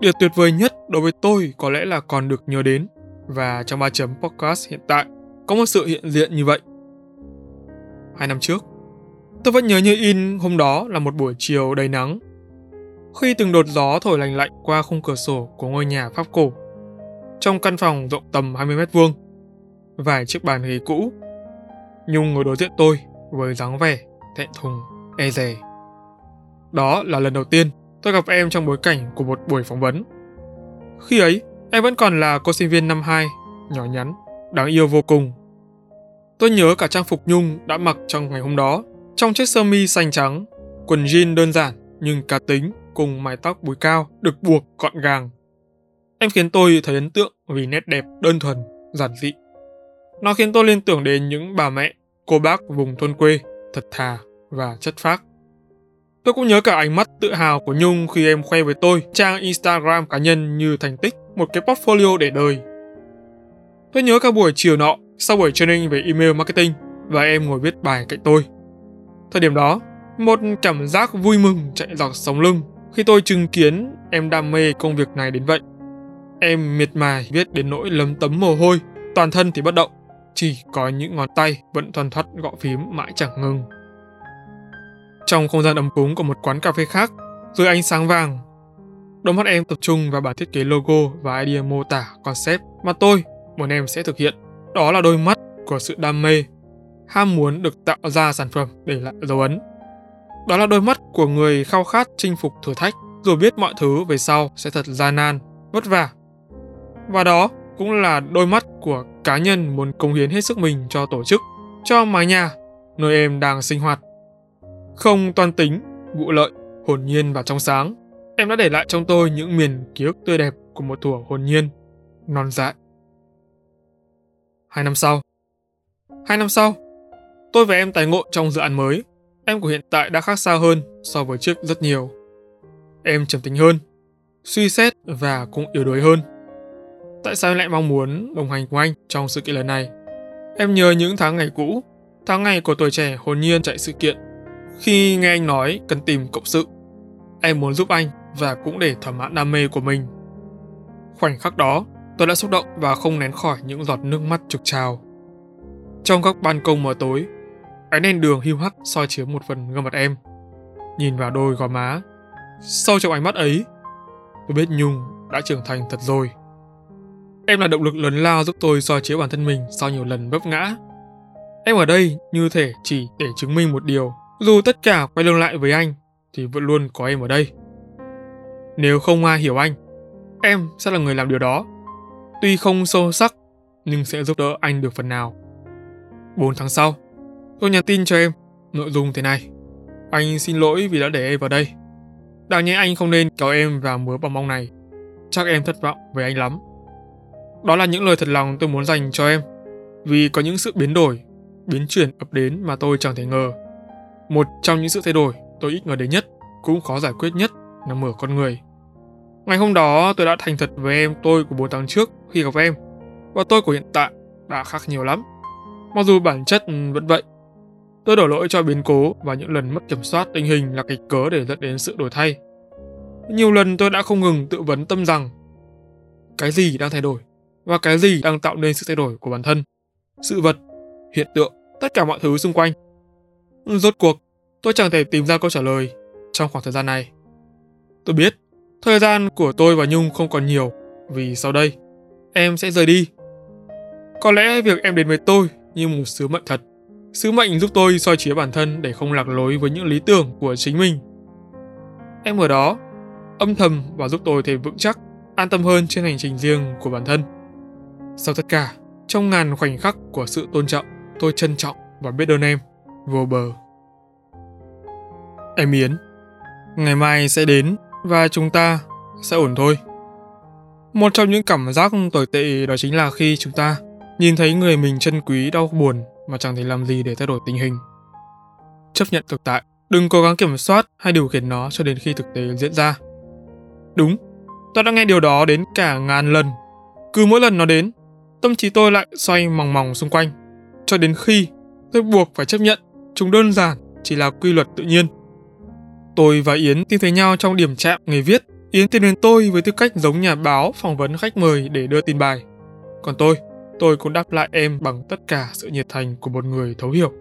Điều tuyệt vời nhất đối với tôi có lẽ là còn được nhớ đến, và trong Ba Chấm Podcast hiện tại có một sự hiện diện như vậy. Hai năm trước, tôi vẫn nhớ như in hôm đó là một buổi chiều đầy nắng, khi từng đợt gió thổi lành lạnh qua khung cửa sổ của ngôi nhà Pháp cổ. Trong căn phòng rộng tầm hai mươi mét vuông, vài chiếc bàn ghế cũ, Nhung ngồi đối diện tôi với dáng vẻ thẹn thùng, e dè. Đó là lần đầu tiên tôi gặp em trong bối cảnh của một buổi phỏng vấn. Khi ấy, em vẫn còn là cô sinh viên năm hai, nhỏ nhắn, đáng yêu vô cùng. Tôi nhớ cả trang phục Nhung đã mặc trong ngày hôm đó, trong chiếc sơ mi xanh trắng, quần jean đơn giản nhưng cá tính cùng mái tóc búi cao được buộc gọn gàng. Em khiến tôi thấy ấn tượng vì nét đẹp đơn thuần, giản dị. Nó khiến tôi liên tưởng đến những bà mẹ, cô bác vùng thôn quê, thật thà và chất phác. Tôi cũng nhớ cả ánh mắt tự hào của Nhung khi em khoe với tôi trang Instagram cá nhân như thành tích, một cái portfolio để đời. Tôi nhớ cả buổi chiều nọ sau buổi training về email marketing và em ngồi viết bài cạnh tôi. Thời điểm đó, một cảm giác vui mừng chạy dọc sống lưng khi tôi chứng kiến em đam mê công việc này đến vậy. Em miệt mài viết đến nỗi lấm tấm mồ hôi, toàn thân thì bất động, chỉ có những ngón tay vẫn thoăn thoắt gõ phím mãi chẳng ngừng. Trong không gian ấm cúng của một quán cà phê khác, dưới ánh sáng vàng, đôi mắt em tập trung vào bản thiết kế logo và idea mô tả concept mà tôi muốn em sẽ thực hiện. Đó là đôi mắt của sự đam mê, ham muốn được tạo ra sản phẩm để lại dấu ấn. Đó là đôi mắt của người khao khát chinh phục thử thách, dù biết mọi thứ về sau sẽ thật gian nan, vất vả. Và đó cũng là đôi mắt của cá nhân muốn cống hiến hết sức mình cho tổ chức, cho mái nhà nơi em đang sinh hoạt. Không toan tính, vụ lợi, hồn nhiên và trong sáng, em đã để lại trong tôi những miền ký ức tươi đẹp của một thuở hồn nhiên, non dại. Hai năm sau, hai năm sau, tôi và em tái ngộ trong dự án mới. Em của hiện tại đã khác xa hơn so với trước rất nhiều. Em trầm tính hơn, suy xét và cũng yếu đuối hơn. Tại sao em lại mong muốn đồng hành cùng anh trong sự kiện lần này? Em nhớ những tháng ngày cũ, tháng ngày của tuổi trẻ hồn nhiên chạy sự kiện. Khi nghe anh nói cần tìm cộng sự, em muốn giúp anh và cũng để thỏa mãn đam mê của mình. Khoảnh khắc đó, tôi đã xúc động và không nén khỏi những giọt nước mắt trực trào. Trong các ban công mờ tối, ánh đèn đường hiu hắt soi chiếu một phần gương mặt em, nhìn vào đôi gò má. Sau trong ánh mắt ấy, tôi biết Nhung đã trưởng thành thật rồi. Em là động lực lớn lao giúp tôi soi chiếu bản thân mình sau nhiều lần vấp ngã. Em ở đây như thể chỉ để chứng minh một điều, dù tất cả quay lưng lại với anh thì vẫn luôn có em ở đây. Nếu không ai hiểu anh, em sẽ là người làm điều đó. Tuy không sâu sắc, nhưng sẽ giúp đỡ anh được phần nào. bốn tháng sau, tôi nhắn tin cho em, nội dung thế này. Anh xin lỗi vì đã để em vào đây. Đáng nhẽ anh không nên kéo em vào múa bong bóng này. Chắc em thất vọng về anh lắm. Đó là những lời thật lòng tôi muốn dành cho em. Vì có những sự biến đổi, biến chuyển ập đến mà tôi chẳng thể ngờ. Một trong những sự thay đổi tôi ít ngờ đến nhất, cũng khó giải quyết nhất, nằm ở con người. Ngày hôm đó tôi đã thành thật với em tôi của bốn tháng trước khi gặp em. Và tôi của hiện tại đã khác nhiều lắm. Mặc dù bản chất vẫn vậy. Tôi đổ lỗi cho biến cố và những lần mất kiểm soát tình hình là kịch cớ để dẫn đến sự đổi thay. Nhiều lần tôi đã không ngừng tự vấn tâm rằng cái gì đang thay đổi và cái gì đang tạo nên sự thay đổi của bản thân, sự vật, hiện tượng, tất cả mọi thứ xung quanh. Rốt cuộc, tôi chẳng thể tìm ra câu trả lời trong khoảng thời gian này. Tôi biết, thời gian của tôi và Nhung không còn nhiều vì sau đây, em sẽ rời đi. Có lẽ việc em đến với tôi như một sứ mệnh thật. Sứ mệnh giúp tôi soi chiếu bản thân để không lạc lối với những lý tưởng của chính mình. Em ở đó, âm thầm và giúp tôi thêm vững chắc, an tâm hơn trên hành trình riêng của bản thân. Sau tất cả, trong ngàn khoảnh khắc của sự tôn trọng, tôi trân trọng và biết ơn em, vô bờ. Em Yến, ngày mai sẽ đến và chúng ta sẽ ổn thôi. Một trong những cảm giác tồi tệ đó chính là khi chúng ta nhìn thấy người mình trân quý đau buồn mà chẳng thể làm gì để thay đổi tình hình. Chấp nhận thực tại, đừng cố gắng kiểm soát hay điều khiển nó cho đến khi thực tế diễn ra. Đúng, tôi đã nghe điều đó đến cả ngàn lần. Cứ mỗi lần nó đến, tâm trí tôi lại xoay mòng mòng xung quanh, cho đến khi tôi buộc phải chấp nhận chúng đơn giản chỉ là quy luật tự nhiên. Tôi và Yến tìm thấy nhau trong điểm chạm nghề viết. Yến tìm đến tôi với tư cách giống nhà báo phỏng vấn khách mời để đưa tin bài. Còn tôi, tôi cũng đáp lại em bằng tất cả sự nhiệt thành của một người thấu hiểu.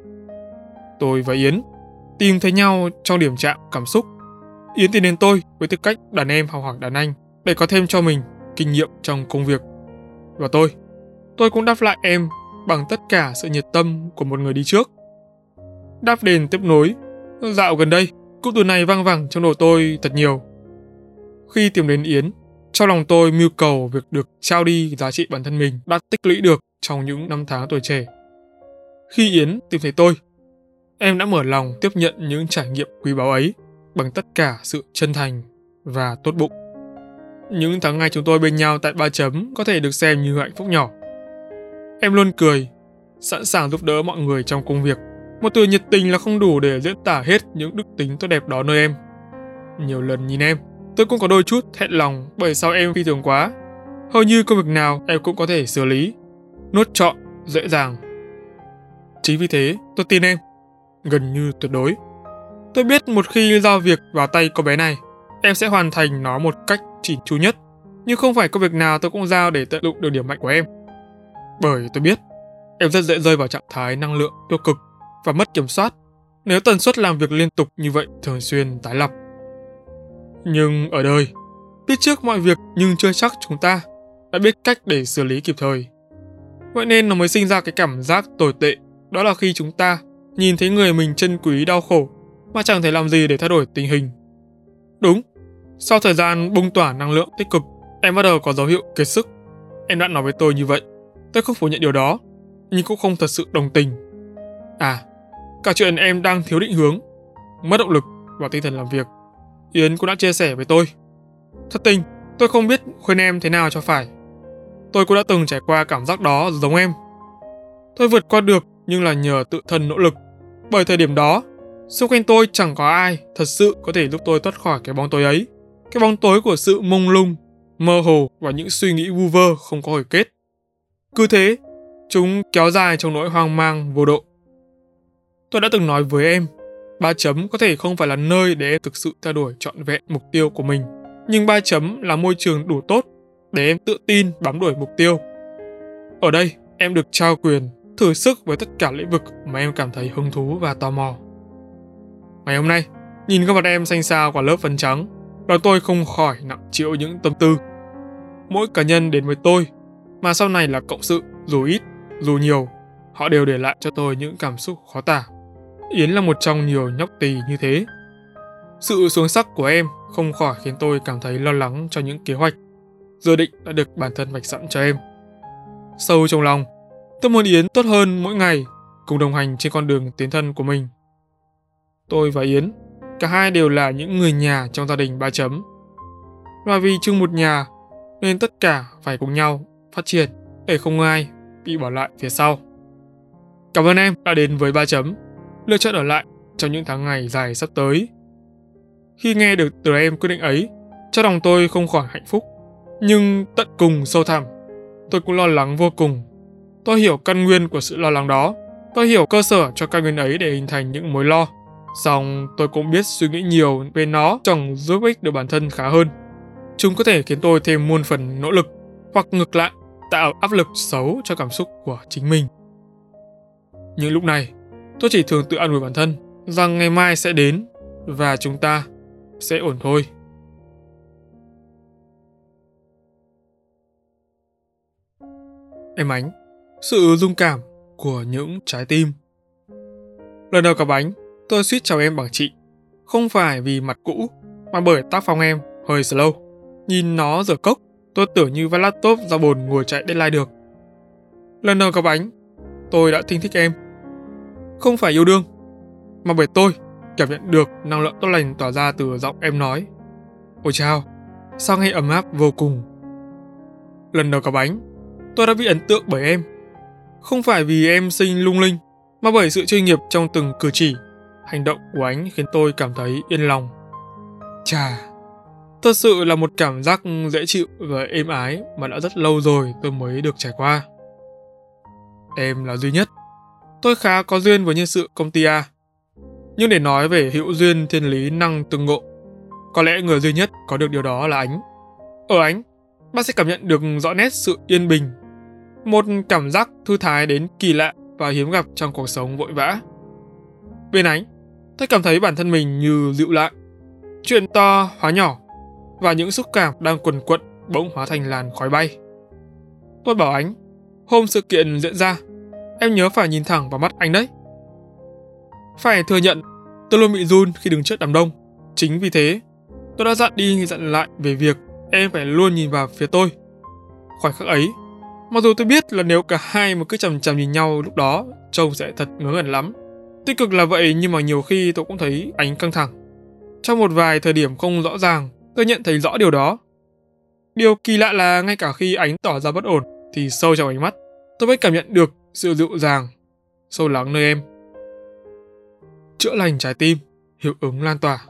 Tôi và Yến tìm thấy nhau trong điểm chạm cảm xúc. Yến tìm đến tôi với tư cách đàn em hào hẳn đàn anh để có thêm cho mình kinh nghiệm trong công việc. Và tôi, tôi cũng đáp lại em bằng tất cả sự nhiệt tâm của một người đi trước. Đáp đền tiếp nối, dạo gần đây, cụm từ này vang vẳng trong đầu tôi thật nhiều. Khi tìm đến Yến, trong lòng tôi mưu cầu việc được trao đi giá trị bản thân mình đã tích lũy được trong những năm tháng tuổi trẻ. Khi Yến tìm thấy tôi, em đã mở lòng tiếp nhận những trải nghiệm quý báu ấy bằng tất cả sự chân thành và tốt bụng. Những tháng ngày chúng tôi bên nhau tại Ba Chấm có thể được xem như hạnh phúc nhỏ. Em luôn cười, sẵn sàng giúp đỡ mọi người trong công việc. Một từ nhiệt tình là không đủ để diễn tả hết những đức tính tốt đẹp đó nơi em. Nhiều lần nhìn em, tôi cũng có đôi chút thẹn lòng bởi sao em phi thường quá. Hầu như công việc nào em cũng có thể xử lý, nuốt trọn, dễ dàng. Chính vì thế, tôi tin em, gần như tuyệt đối. Tôi biết một khi giao việc vào tay cô bé này, em sẽ hoàn thành nó một cách chỉn chu nhất. Nhưng không phải công việc nào tôi cũng giao để tận dụng được điểm mạnh của em. Bởi tôi biết, em rất dễ rơi vào trạng thái năng lượng tiêu cực và mất kiểm soát nếu tần suất làm việc liên tục như vậy thường xuyên tái lặp. Nhưng ở đời, biết trước mọi việc nhưng chưa chắc chúng ta đã biết cách để xử lý kịp thời. Vậy nên nó mới sinh ra cái cảm giác tồi tệ, đó là khi chúng ta nhìn thấy người mình trân quý đau khổ mà chẳng thể làm gì để thay đổi tình hình. Đúng, sau thời gian bung tỏa năng lượng tích cực, em bắt đầu có dấu hiệu kiệt sức. Em đã nói với tôi như vậy, tôi không phủ nhận điều đó, nhưng cũng không thật sự đồng tình. À, cả chuyện em đang thiếu định hướng, mất động lực và tinh thần làm việc, Yến cũng đã chia sẻ với tôi. Thật tình, tôi không biết khuyên em thế nào cho phải. Tôi cũng đã từng trải qua cảm giác đó giống em. Tôi vượt qua được nhưng là nhờ tự thân nỗ lực. Bởi thời điểm đó, Xung quanh tôi chẳng có ai thật sự có thể giúp tôi thoát khỏi cái bóng tối ấy. Cái bóng tối của sự mông lung, mơ hồ và những suy nghĩ vu vơ không có hồi kết. Cứ thế, chúng kéo dài trong nỗi hoang mang vô độ. Tôi đã từng nói với em, Ba Chấm có thể không phải là nơi để em thực sự theo đuổi trọn vẹn mục tiêu của mình. Nhưng Ba Chấm là môi trường đủ tốt để em tự tin bám đuổi mục tiêu. Ở đây, em được trao quyền, thử sức với tất cả lĩnh vực mà em cảm thấy hứng thú và tò mò. Ngày hôm nay, nhìn gương mặt em xanh xao qua lớp phấn trắng, và tôi không khỏi nặng trĩu những tâm tư. Mỗi cá nhân đến với tôi, mà sau này là cộng sự, dù ít, dù nhiều, họ đều để lại cho tôi những cảm xúc khó tả. Yến là một trong nhiều nhóc tì như thế. Sự xuống sắc của em không khỏi khiến tôi cảm thấy lo lắng cho những kế hoạch, dự định đã được bản thân vạch sẵn cho em. Sâu trong lòng, tôi muốn Yến tốt hơn mỗi ngày, cùng đồng hành trên con đường tiến thân của mình. Tôi và Yến, cả hai đều là những người nhà trong gia đình Ba Chấm. Và vì chung một nhà, nên tất cả phải cùng nhau phát triển để không ai bị bỏ lại phía sau. Cảm ơn em đã đến với Ba Chấm, lựa chọn ở lại trong những tháng ngày dài sắp tới. Khi nghe được từ em quyết định ấy, trong lòng tôi không khỏi hạnh phúc, nhưng tận cùng sâu thẳm, tôi cũng lo lắng vô cùng. Tôi hiểu căn nguyên của sự lo lắng đó, tôi hiểu cơ sở cho căn nguyên ấy để hình thành những mối lo. Song tôi cũng biết suy nghĩ nhiều về nó chẳng giúp ích được bản thân khá hơn. Chúng có thể khiến tôi thêm muôn phần nỗ lực, hoặc ngược lại, tạo áp lực xấu cho cảm xúc của chính mình. Những lúc này, tôi chỉ thường tự an ủi bản thân rằng ngày mai sẽ đến và chúng ta sẽ ổn thôi. Em Ánh, sự rung cảm của những trái tim. Lần đầu gặp Ánh, tôi suýt chào em bằng chị, không phải vì mặt cũ, mà bởi tác phong em hơi slow. Nhìn nó dở cốc, tôi tưởng như vác laptop ra bồn ngồi chạy deadline được. Lần đầu gặp Ánh, tôi đã thinh thích em. Không phải yêu đương, mà bởi tôi cảm nhận được năng lượng tốt lành tỏa ra từ giọng em nói. Ôi chao, sao nghe ấm áp vô cùng. Lần đầu gặp Ánh, tôi đã bị ấn tượng bởi em. Không phải vì em xinh lung linh, mà bởi sự chuyên nghiệp trong từng cử chỉ, hành động của Ánh khiến tôi cảm thấy yên lòng. Chà, thật sự là một cảm giác dễ chịu và êm ái mà đã rất lâu rồi tôi mới được trải qua. Em là duy nhất. Tôi khá có duyên với nhân sự công ty A. Nhưng để nói về hữu duyên thiên lý năng tương ngộ, có lẽ người duy nhất có được điều đó là Ánh. Ở Ánh, bạn sẽ cảm nhận được rõ nét sự yên bình, một cảm giác thư thái đến kỳ lạ và hiếm gặp trong cuộc sống vội vã. Bên Ánh, tôi cảm thấy bản thân mình như dịu lại, chuyện to hóa nhỏ, và những xúc cảm đang quần quận bỗng hóa thành làn khói bay. Tôi bảo Ánh, hôm sự kiện diễn ra, em nhớ phải nhìn thẳng vào mắt anh đấy. Phải thừa nhận, tôi luôn bị run khi đứng trước đám đông. Chính vì thế, tôi đã dặn đi dặn lại về việc em phải luôn nhìn vào phía tôi. Khoảnh khắc ấy, mặc dù tôi biết là nếu cả hai mà cứ chằm chằm nhìn nhau lúc đó, trông sẽ thật ngớ ngẩn lắm. Tích cực là vậy, nhưng mà nhiều khi tôi cũng thấy Ánh căng thẳng. Trong một vài thời điểm không rõ ràng, tôi nhận thấy rõ điều đó. Điều kỳ lạ là ngay cả khi Ánh tỏ ra bất ổn, thì sâu trong ánh mắt, tôi vẫn cảm nhận được sự dịu dàng, sâu lắng nơi em. Chữa lành trái tim, hiệu ứng lan tỏa.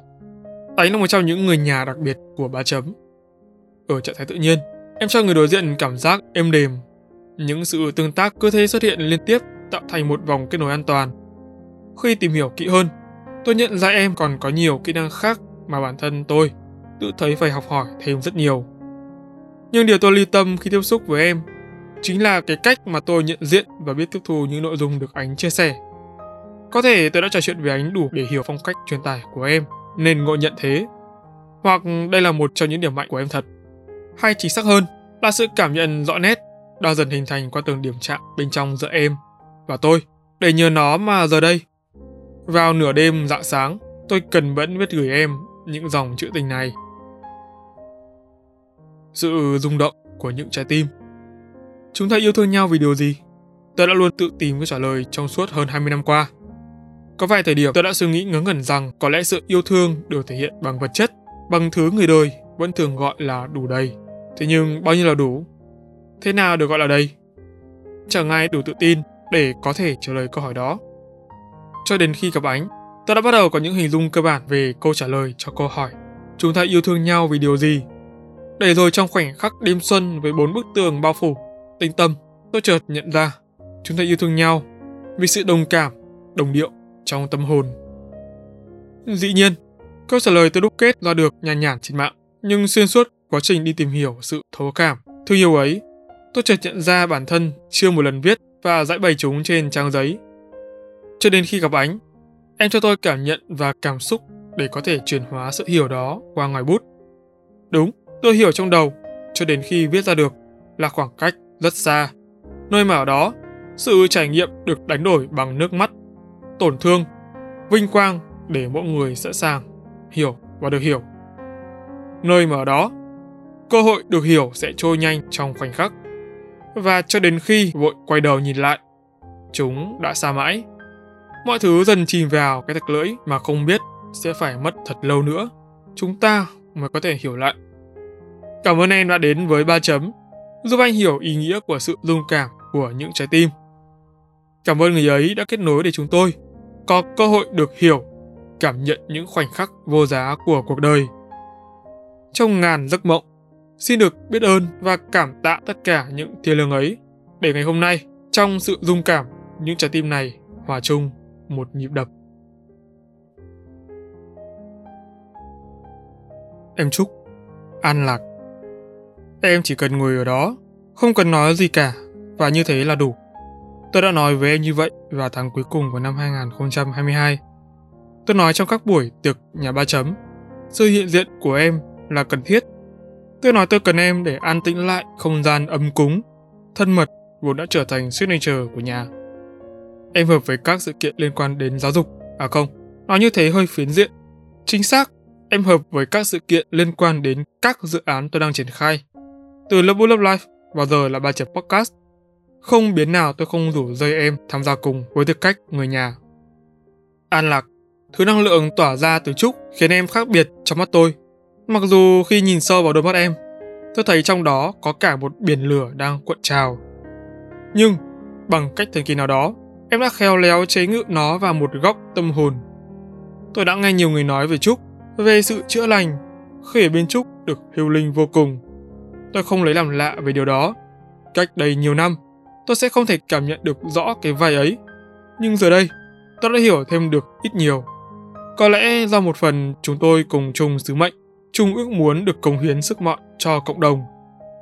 Ánh là một trong những người nhà đặc biệt của Ba Chấm. Ở trạng thái tự nhiên, em cho người đối diện cảm giác êm đềm. Những sự tương tác cơ thể xuất hiện liên tiếp tạo thành một vòng kết nối an toàn. Khi tìm hiểu kỹ hơn, tôi nhận ra em còn có nhiều kỹ năng khác mà bản thân tôi tự thấy phải học hỏi thêm rất nhiều. Nhưng điều tôi lưu tâm khi tiếp xúc với em chính là cái cách mà tôi nhận diện và biết tiếp thu những nội dung được Ánh chia sẻ. Có thể tôi đã trò chuyện với Ánh đủ để hiểu phong cách truyền tải của em nên ngộ nhận thế. Hoặc đây là một trong những điểm mạnh của em thật. Hay chính xác hơn là sự cảm nhận rõ nét đang dần hình thành qua từng điểm chạm bên trong giữa em và tôi. Để nhờ nó mà giờ đây, vào nửa đêm rạng sáng, tôi cần vẫn viết gửi em những dòng trữ tình này. Sự rung động của những trái tim. Chúng ta yêu thương nhau vì điều gì? Tôi đã luôn tự tìm câu trả lời trong suốt hơn hai mươi năm qua. Có vài thời điểm tôi đã suy nghĩ ngớ ngẩn rằng có lẽ sự yêu thương được thể hiện bằng vật chất, bằng thứ người đời vẫn thường gọi là đủ đầy. Thế nhưng bao nhiêu là đủ? Thế nào được gọi là đầy? Chẳng ai đủ tự tin để có thể trả lời câu hỏi đó. Cho đến khi gặp Ánh, Tôi đã bắt đầu có những hình dung cơ bản về câu trả lời cho câu hỏi chúng ta yêu thương nhau vì điều gì. Để rồi trong khoảnh khắc đêm xuân với bốn bức tường bao phủ tĩnh tâm, tôi chợt nhận ra chúng ta yêu thương nhau vì sự đồng cảm, đồng điệu trong tâm hồn. Dĩ nhiên, câu trả lời tôi đúc kết ra được nhàn nhản trên mạng, nhưng xuyên suốt quá trình đi tìm hiểu sự thấu cảm, thương yêu ấy, tôi chợt nhận ra bản thân chưa một lần viết và giải bày chúng trên trang giấy. Cho đến khi gặp Ánh, em cho tôi cảm nhận và cảm xúc để có thể chuyển hóa sự hiểu đó qua ngòi bút. Đúng, tôi hiểu trong đầu, cho đến khi viết ra được là khoảng cách rất xa, nơi mà ở đó sự trải nghiệm được đánh đổi bằng nước mắt, tổn thương, vinh quang để mỗi người sẵn sàng hiểu và được hiểu. Nơi mà ở đó, cơ hội được hiểu sẽ trôi nhanh trong khoảnh khắc, và cho đến khi vội quay đầu nhìn lại, chúng đã xa mãi. Mọi thứ dần chìm vào cái tặc lưỡi mà không biết sẽ phải mất thật lâu nữa chúng ta mới có thể hiểu lại. Cảm ơn em đã đến với Ba Chấm, giúp anh hiểu ý nghĩa của sự dung cảm của những trái tim. Cảm ơn người ấy đã kết nối để chúng tôi có cơ hội được hiểu, cảm nhận những khoảnh khắc vô giá của cuộc đời. Trong ngàn giấc mộng, xin được biết ơn và cảm tạ tất cả những thiên lương ấy, để ngày hôm nay, trong sự dung cảm, những trái tim này hòa chung một nhịp đập. Em chúc an lạc. Em chỉ cần ngồi ở đó, không cần nói gì cả, và như thế là đủ. Tôi đã nói với em như vậy vào tháng cuối cùng của năm hai không hai hai. Tôi nói trong các buổi tiệc nhà Ba Chấm, sự hiện diện của em là cần thiết. Tôi nói tôi cần em để an tĩnh lại không gian ấm cúng, thân mật vốn đã trở thành signature của nhà. Em hợp với các sự kiện liên quan đến giáo dục, à không, nói như thế hơi phiến diện. Chính xác, em hợp với các sự kiện liên quan đến các dự án tôi đang triển khai. Từ Love Book Love Life vào giờ là Ba Chấm Podcast. Không biến nào tôi không rủ dây em tham gia cùng với tư cách người nhà. An lạc, thứ năng lượng tỏa ra từ Trúc khiến em khác biệt trong mắt tôi. Mặc dù khi nhìn sâu vào đôi mắt em, tôi thấy trong đó có cả một biển lửa đang cuộn trào. Nhưng, bằng cách thần kỳ nào đó, em đã khéo léo chế ngự nó vào một góc tâm hồn. Tôi đã nghe nhiều người nói về Trúc, về sự chữa lành, khi ở bên Trúc được healing linh vô cùng. Tôi không lấy làm lạ về điều đó. Cách đây nhiều năm, tôi sẽ không thể cảm nhận được rõ cái vai ấy. Nhưng giờ đây, tôi đã hiểu thêm được ít nhiều. Có lẽ do một phần chúng tôi cùng chung sứ mệnh, chung ước muốn được cống hiến sức mạnh cho cộng đồng.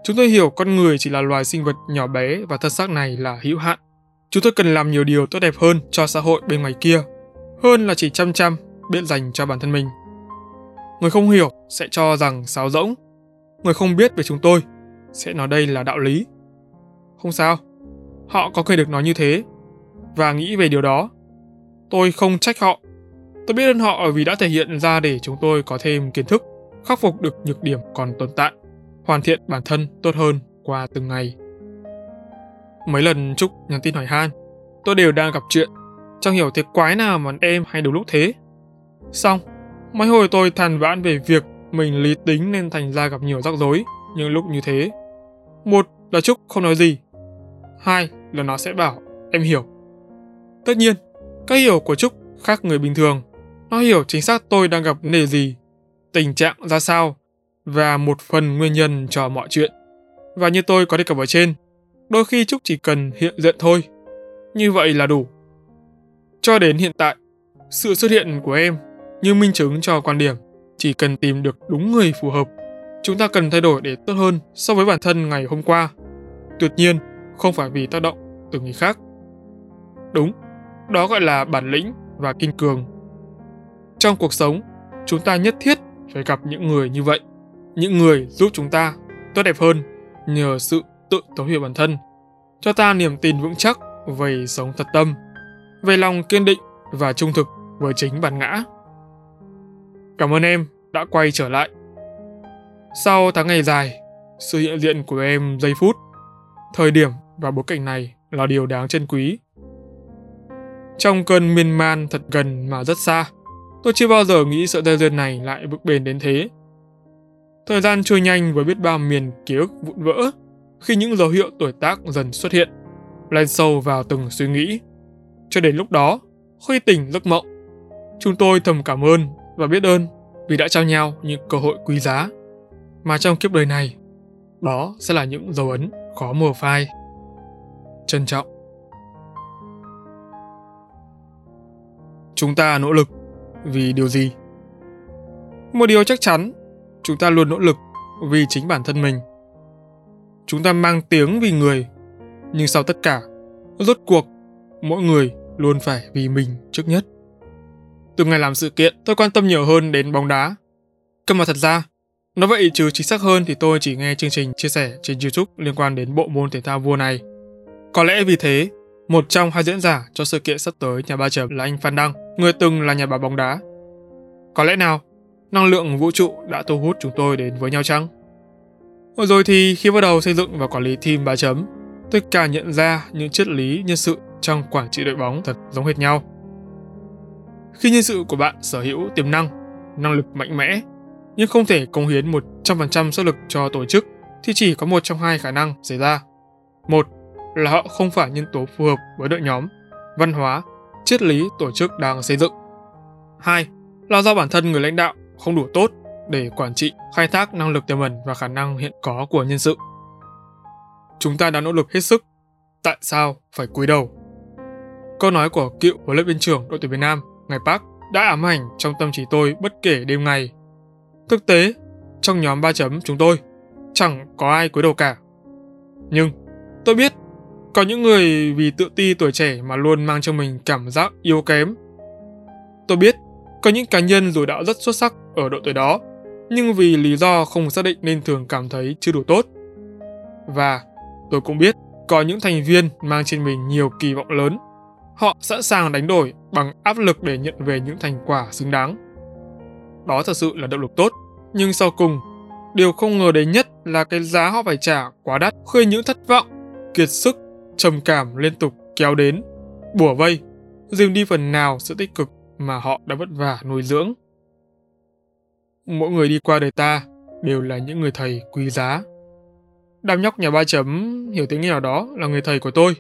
Chúng tôi hiểu con người chỉ là loài sinh vật nhỏ bé và thân xác này là hữu hạn. Chúng tôi cần làm nhiều điều tốt đẹp hơn cho xã hội bên ngoài kia, hơn là chỉ chăm chăm biết dành cho bản thân mình. Người không hiểu sẽ cho rằng sáo rỗng. Người không biết về chúng tôi sẽ nói đây là đạo lý. Không sao, họ có quyền được nói như thế và nghĩ về điều đó. Tôi không trách họ. Tôi biết ơn họ vì đã thể hiện ra để chúng tôi có thêm kiến thức, khắc phục được nhược điểm còn tồn tại, hoàn thiện bản thân tốt hơn qua từng ngày. Mấy lần Trúc nhắn tin hỏi han, tôi đều đang gặp chuyện, chẳng hiểu thế quái nào mà em hay đúng lúc thế. Xong, mấy hồi tôi than vãn về việc mình lý tính nên thành ra gặp nhiều rắc rối những lúc như thế. Một là Trúc không nói gì, hai là nó sẽ bảo em hiểu. Tất nhiên, cái hiểu của Trúc khác người bình thường. Nó hiểu chính xác tôi đang gặp vấn đề gì, tình trạng ra sao, và một phần nguyên nhân cho mọi chuyện. Và như tôi có đề cập ở trên, đôi khi Trúc chỉ cần hiện diện thôi. Như vậy là đủ. Cho đến hiện tại, sự xuất hiện của em như minh chứng cho quan điểm chỉ cần tìm được đúng người phù hợp, chúng ta cần thay đổi để tốt hơn so với bản thân ngày hôm qua. Tuyệt nhiên, không phải vì tác động từ người khác. Đúng, đó gọi là bản lĩnh và kiên cường. Trong cuộc sống, chúng ta nhất thiết phải gặp những người như vậy, những người giúp chúng ta tốt đẹp hơn nhờ sự tự thấu hiểu bản thân, cho ta niềm tin vững chắc về sống thật tâm, về lòng kiên định và trung thực với chính bản ngã. Cảm ơn em đã quay trở lại. Sau tháng ngày dài, sự hiện diện của em giây phút, thời điểm và bối cảnh này là điều đáng trân quý. Trong cơn miên man thật gần mà rất xa, tôi chưa bao giờ nghĩ sợi dây duyên này lại vững bền đến thế. Thời gian trôi nhanh với biết bao miền ký ức vụn vỡ khi những dấu hiệu tuổi tác dần xuất hiện, len sâu vào từng suy nghĩ. Cho đến lúc đó, khi tỉnh giấc mộng, Chúng tôi thầm cảm ơn và biết ơn vì đã trao nhau những cơ hội quý giá mà trong kiếp đời này, đó sẽ là những dấu ấn khó mờ phai. Trân trọng. Chúng ta nỗ lực vì điều gì? Một điều chắc chắn, chúng ta luôn nỗ lực vì chính bản thân mình. Chúng ta mang tiếng vì người, nhưng sau tất cả, rốt cuộc, mỗi người luôn phải vì mình trước nhất. Từ ngày làm sự kiện, tôi quan tâm nhiều hơn đến bóng đá. Cơ mà thật ra, nói vậy chứ chính xác hơn thì tôi chỉ nghe chương trình chia sẻ trên YouTube liên quan đến bộ môn thể thao vua này. Có lẽ vì thế, một trong hai diễn giả cho sự kiện sắp tới nhà Ba Chấm là anh Phan Đăng, người từng là nhà báo bóng đá. Có lẽ nào, năng lượng vũ trụ đã thu hút chúng tôi đến với nhau chăng? Rồi thì khi bắt đầu xây dựng và quản lý team Ba Chấm, tôi càng nhận ra những triết lý nhân sự trong quản trị đội bóng thật giống hệt nhau. Khi nhân sự của bạn sở hữu tiềm năng, năng lực mạnh mẽ, nhưng không thể cống hiến một trăm phần trăm sức lực cho tổ chức, thì chỉ có một trong hai khả năng xảy ra. Một là họ không phải nhân tố phù hợp với đội nhóm, văn hóa, triết lý tổ chức đang xây dựng. Hai là do bản thân người lãnh đạo không đủ tốt để quản trị, khai thác năng lực tiềm ẩn và khả năng hiện có của nhân sự. Chúng ta đã nỗ lực hết sức, tại sao phải cúi đầu? Câu nói của cựu huấn luyện viên trưởng đội tuyển Việt Nam, ngài Park, đã ám ảnh trong tâm trí tôi bất kể đêm ngày. Thực tế, trong nhóm Ba Chấm chúng tôi, chẳng có ai cúi đầu cả. Nhưng tôi biết, có những người vì tự ti tuổi trẻ mà luôn mang trong mình cảm giác yếu kém. Tôi biết, có những cá nhân dù đã rất xuất sắc ở độ tuổi đó, nhưng vì lý do không xác định nên thường cảm thấy chưa đủ tốt. Và tôi cũng biết, có những thành viên mang trên mình nhiều kỳ vọng lớn. Họ sẵn sàng đánh đổi bằng áp lực để nhận về những thành quả xứng đáng. Đó thật sự là động lực tốt, nhưng sau cùng, điều không ngờ đến nhất là cái giá họ phải trả quá đắt khi những thất vọng, kiệt sức, trầm cảm liên tục kéo đến, bủa vây, dìm đi phần nào sự tích cực mà họ đã vất vả nuôi dưỡng. Mỗi người đi qua đời ta đều là những người thầy quý giá. Đám nhóc nhà Ba Chấm hiểu tiếng nào đó là người thầy của tôi.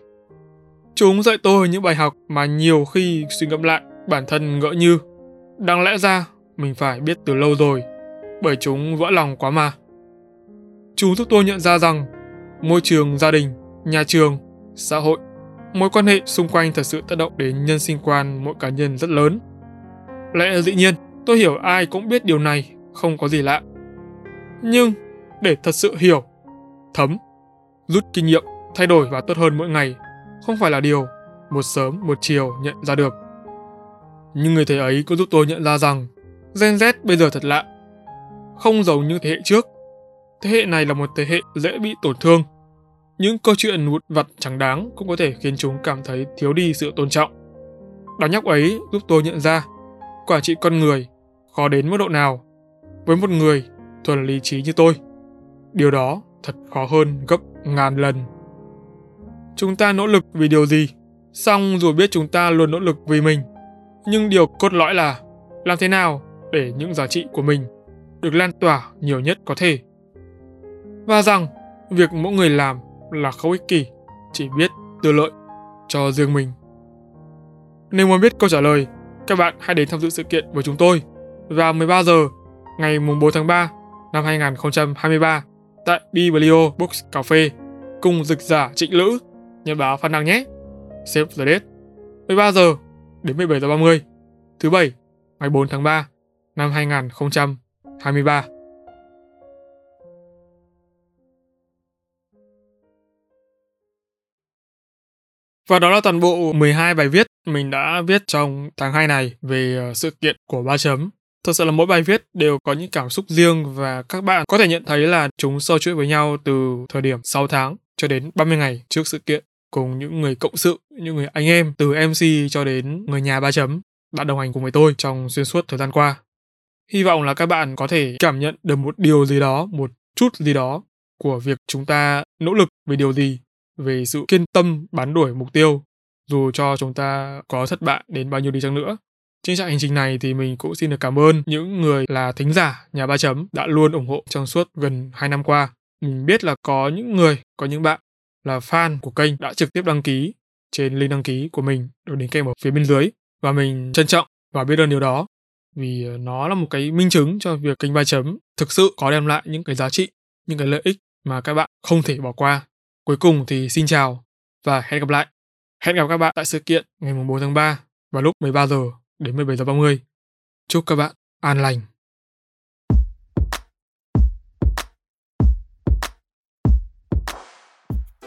Chúng dạy tôi những bài học mà nhiều khi suy ngẫm lại bản thân ngỡ như đáng lẽ ra mình phải biết từ lâu rồi, bởi chúng vỡ lòng quá mà. Chúng giúp tôi nhận ra rằng môi trường gia đình, nhà trường, xã hội, mối quan hệ xung quanh thật sự tác động đến nhân sinh quan mỗi cá nhân rất lớn. Lẽ dĩ nhiên, tôi hiểu ai cũng biết điều này, không có gì lạ. Nhưng để thật sự hiểu, thấm, rút kinh nghiệm, thay đổi và tốt hơn mỗi ngày không phải là điều một sớm một chiều nhận ra được. Nhưng người thầy ấy cũng giúp tôi nhận ra rằng Gen Z bây giờ thật lạ, không giống như thế hệ trước. Thế hệ này là một thế hệ dễ bị tổn thương. Những câu chuyện vụn vặt chẳng đáng cũng có thể khiến chúng cảm thấy thiếu đi sự tôn trọng. Đám nhóc ấy giúp tôi nhận ra quản trị con người khó đến mức độ nào với một người thuần lý trí như tôi. Điều đó thật khó hơn gấp ngàn lần. Chúng ta nỗ lực vì điều gì? Song dù biết chúng ta luôn nỗ lực vì mình, nhưng điều cốt lõi là làm thế nào để những giá trị của mình được lan tỏa nhiều nhất có thể. Và rằng việc mỗi người làm là không ích kỷ, chỉ biết tư lợi cho riêng mình. Nếu muốn biết câu trả lời, các bạn hãy đến tham dự sự kiện với chúng tôi vào mười ba giờ ngày mùng bốn tháng ba năm hai nghìn không trăm hai mươi ba tại Biblio Books Cafe cùng dịch giả Trịnh Lữ, nhà báo Phan Đăng nhé. Save the date mười ba giờ đến mười bảy giờ ba mươi thứ Bảy ngày bốn tháng ba năm hai nghìn không trăm hai mươi ba. Và đó là toàn bộ mười hai bài viết mình đã viết trong tháng hai này về sự kiện của Ba Chấm. Thật sự là mỗi bài viết đều có những cảm xúc riêng và các bạn có thể nhận thấy là chúng xô chuỗi với nhau từ thời điểm sáu tháng cho đến ba mươi ngày trước sự kiện, cùng những người cộng sự, những người anh em từ em xê cho đến người nhà Ba Chấm đã đồng hành cùng với tôi trong xuyên suốt thời gian qua. Hy vọng là các bạn có thể cảm nhận được một điều gì đó, một chút gì đó của việc chúng ta nỗ lực về điều gì, về sự kiên tâm bám đuổi mục tiêu dù cho chúng ta có thất bại đến bao nhiêu đi chăng nữa. Trên chặng hành trình này thì mình cũng xin được cảm ơn những người là thính giả nhà Ba Chấm đã luôn ủng hộ trong suốt gần hai năm qua. Mình biết là có những người, có những bạn là fan của kênh đã trực tiếp đăng ký trên link đăng ký của mình được đính kèm ở phía bên dưới, và mình trân trọng và biết ơn điều đó, vì nó là một cái minh chứng cho việc kênh Ba Chấm thực sự có đem lại những cái giá trị, những cái lợi ích mà các bạn không thể bỏ qua. Cuối cùng thì xin chào và hẹn gặp lại. Hẹn gặp các bạn tại sự kiện ngày bốn tháng ba vào lúc mười ba giờ đến mười bảy giờ ba mươi. Chúc các bạn an lành.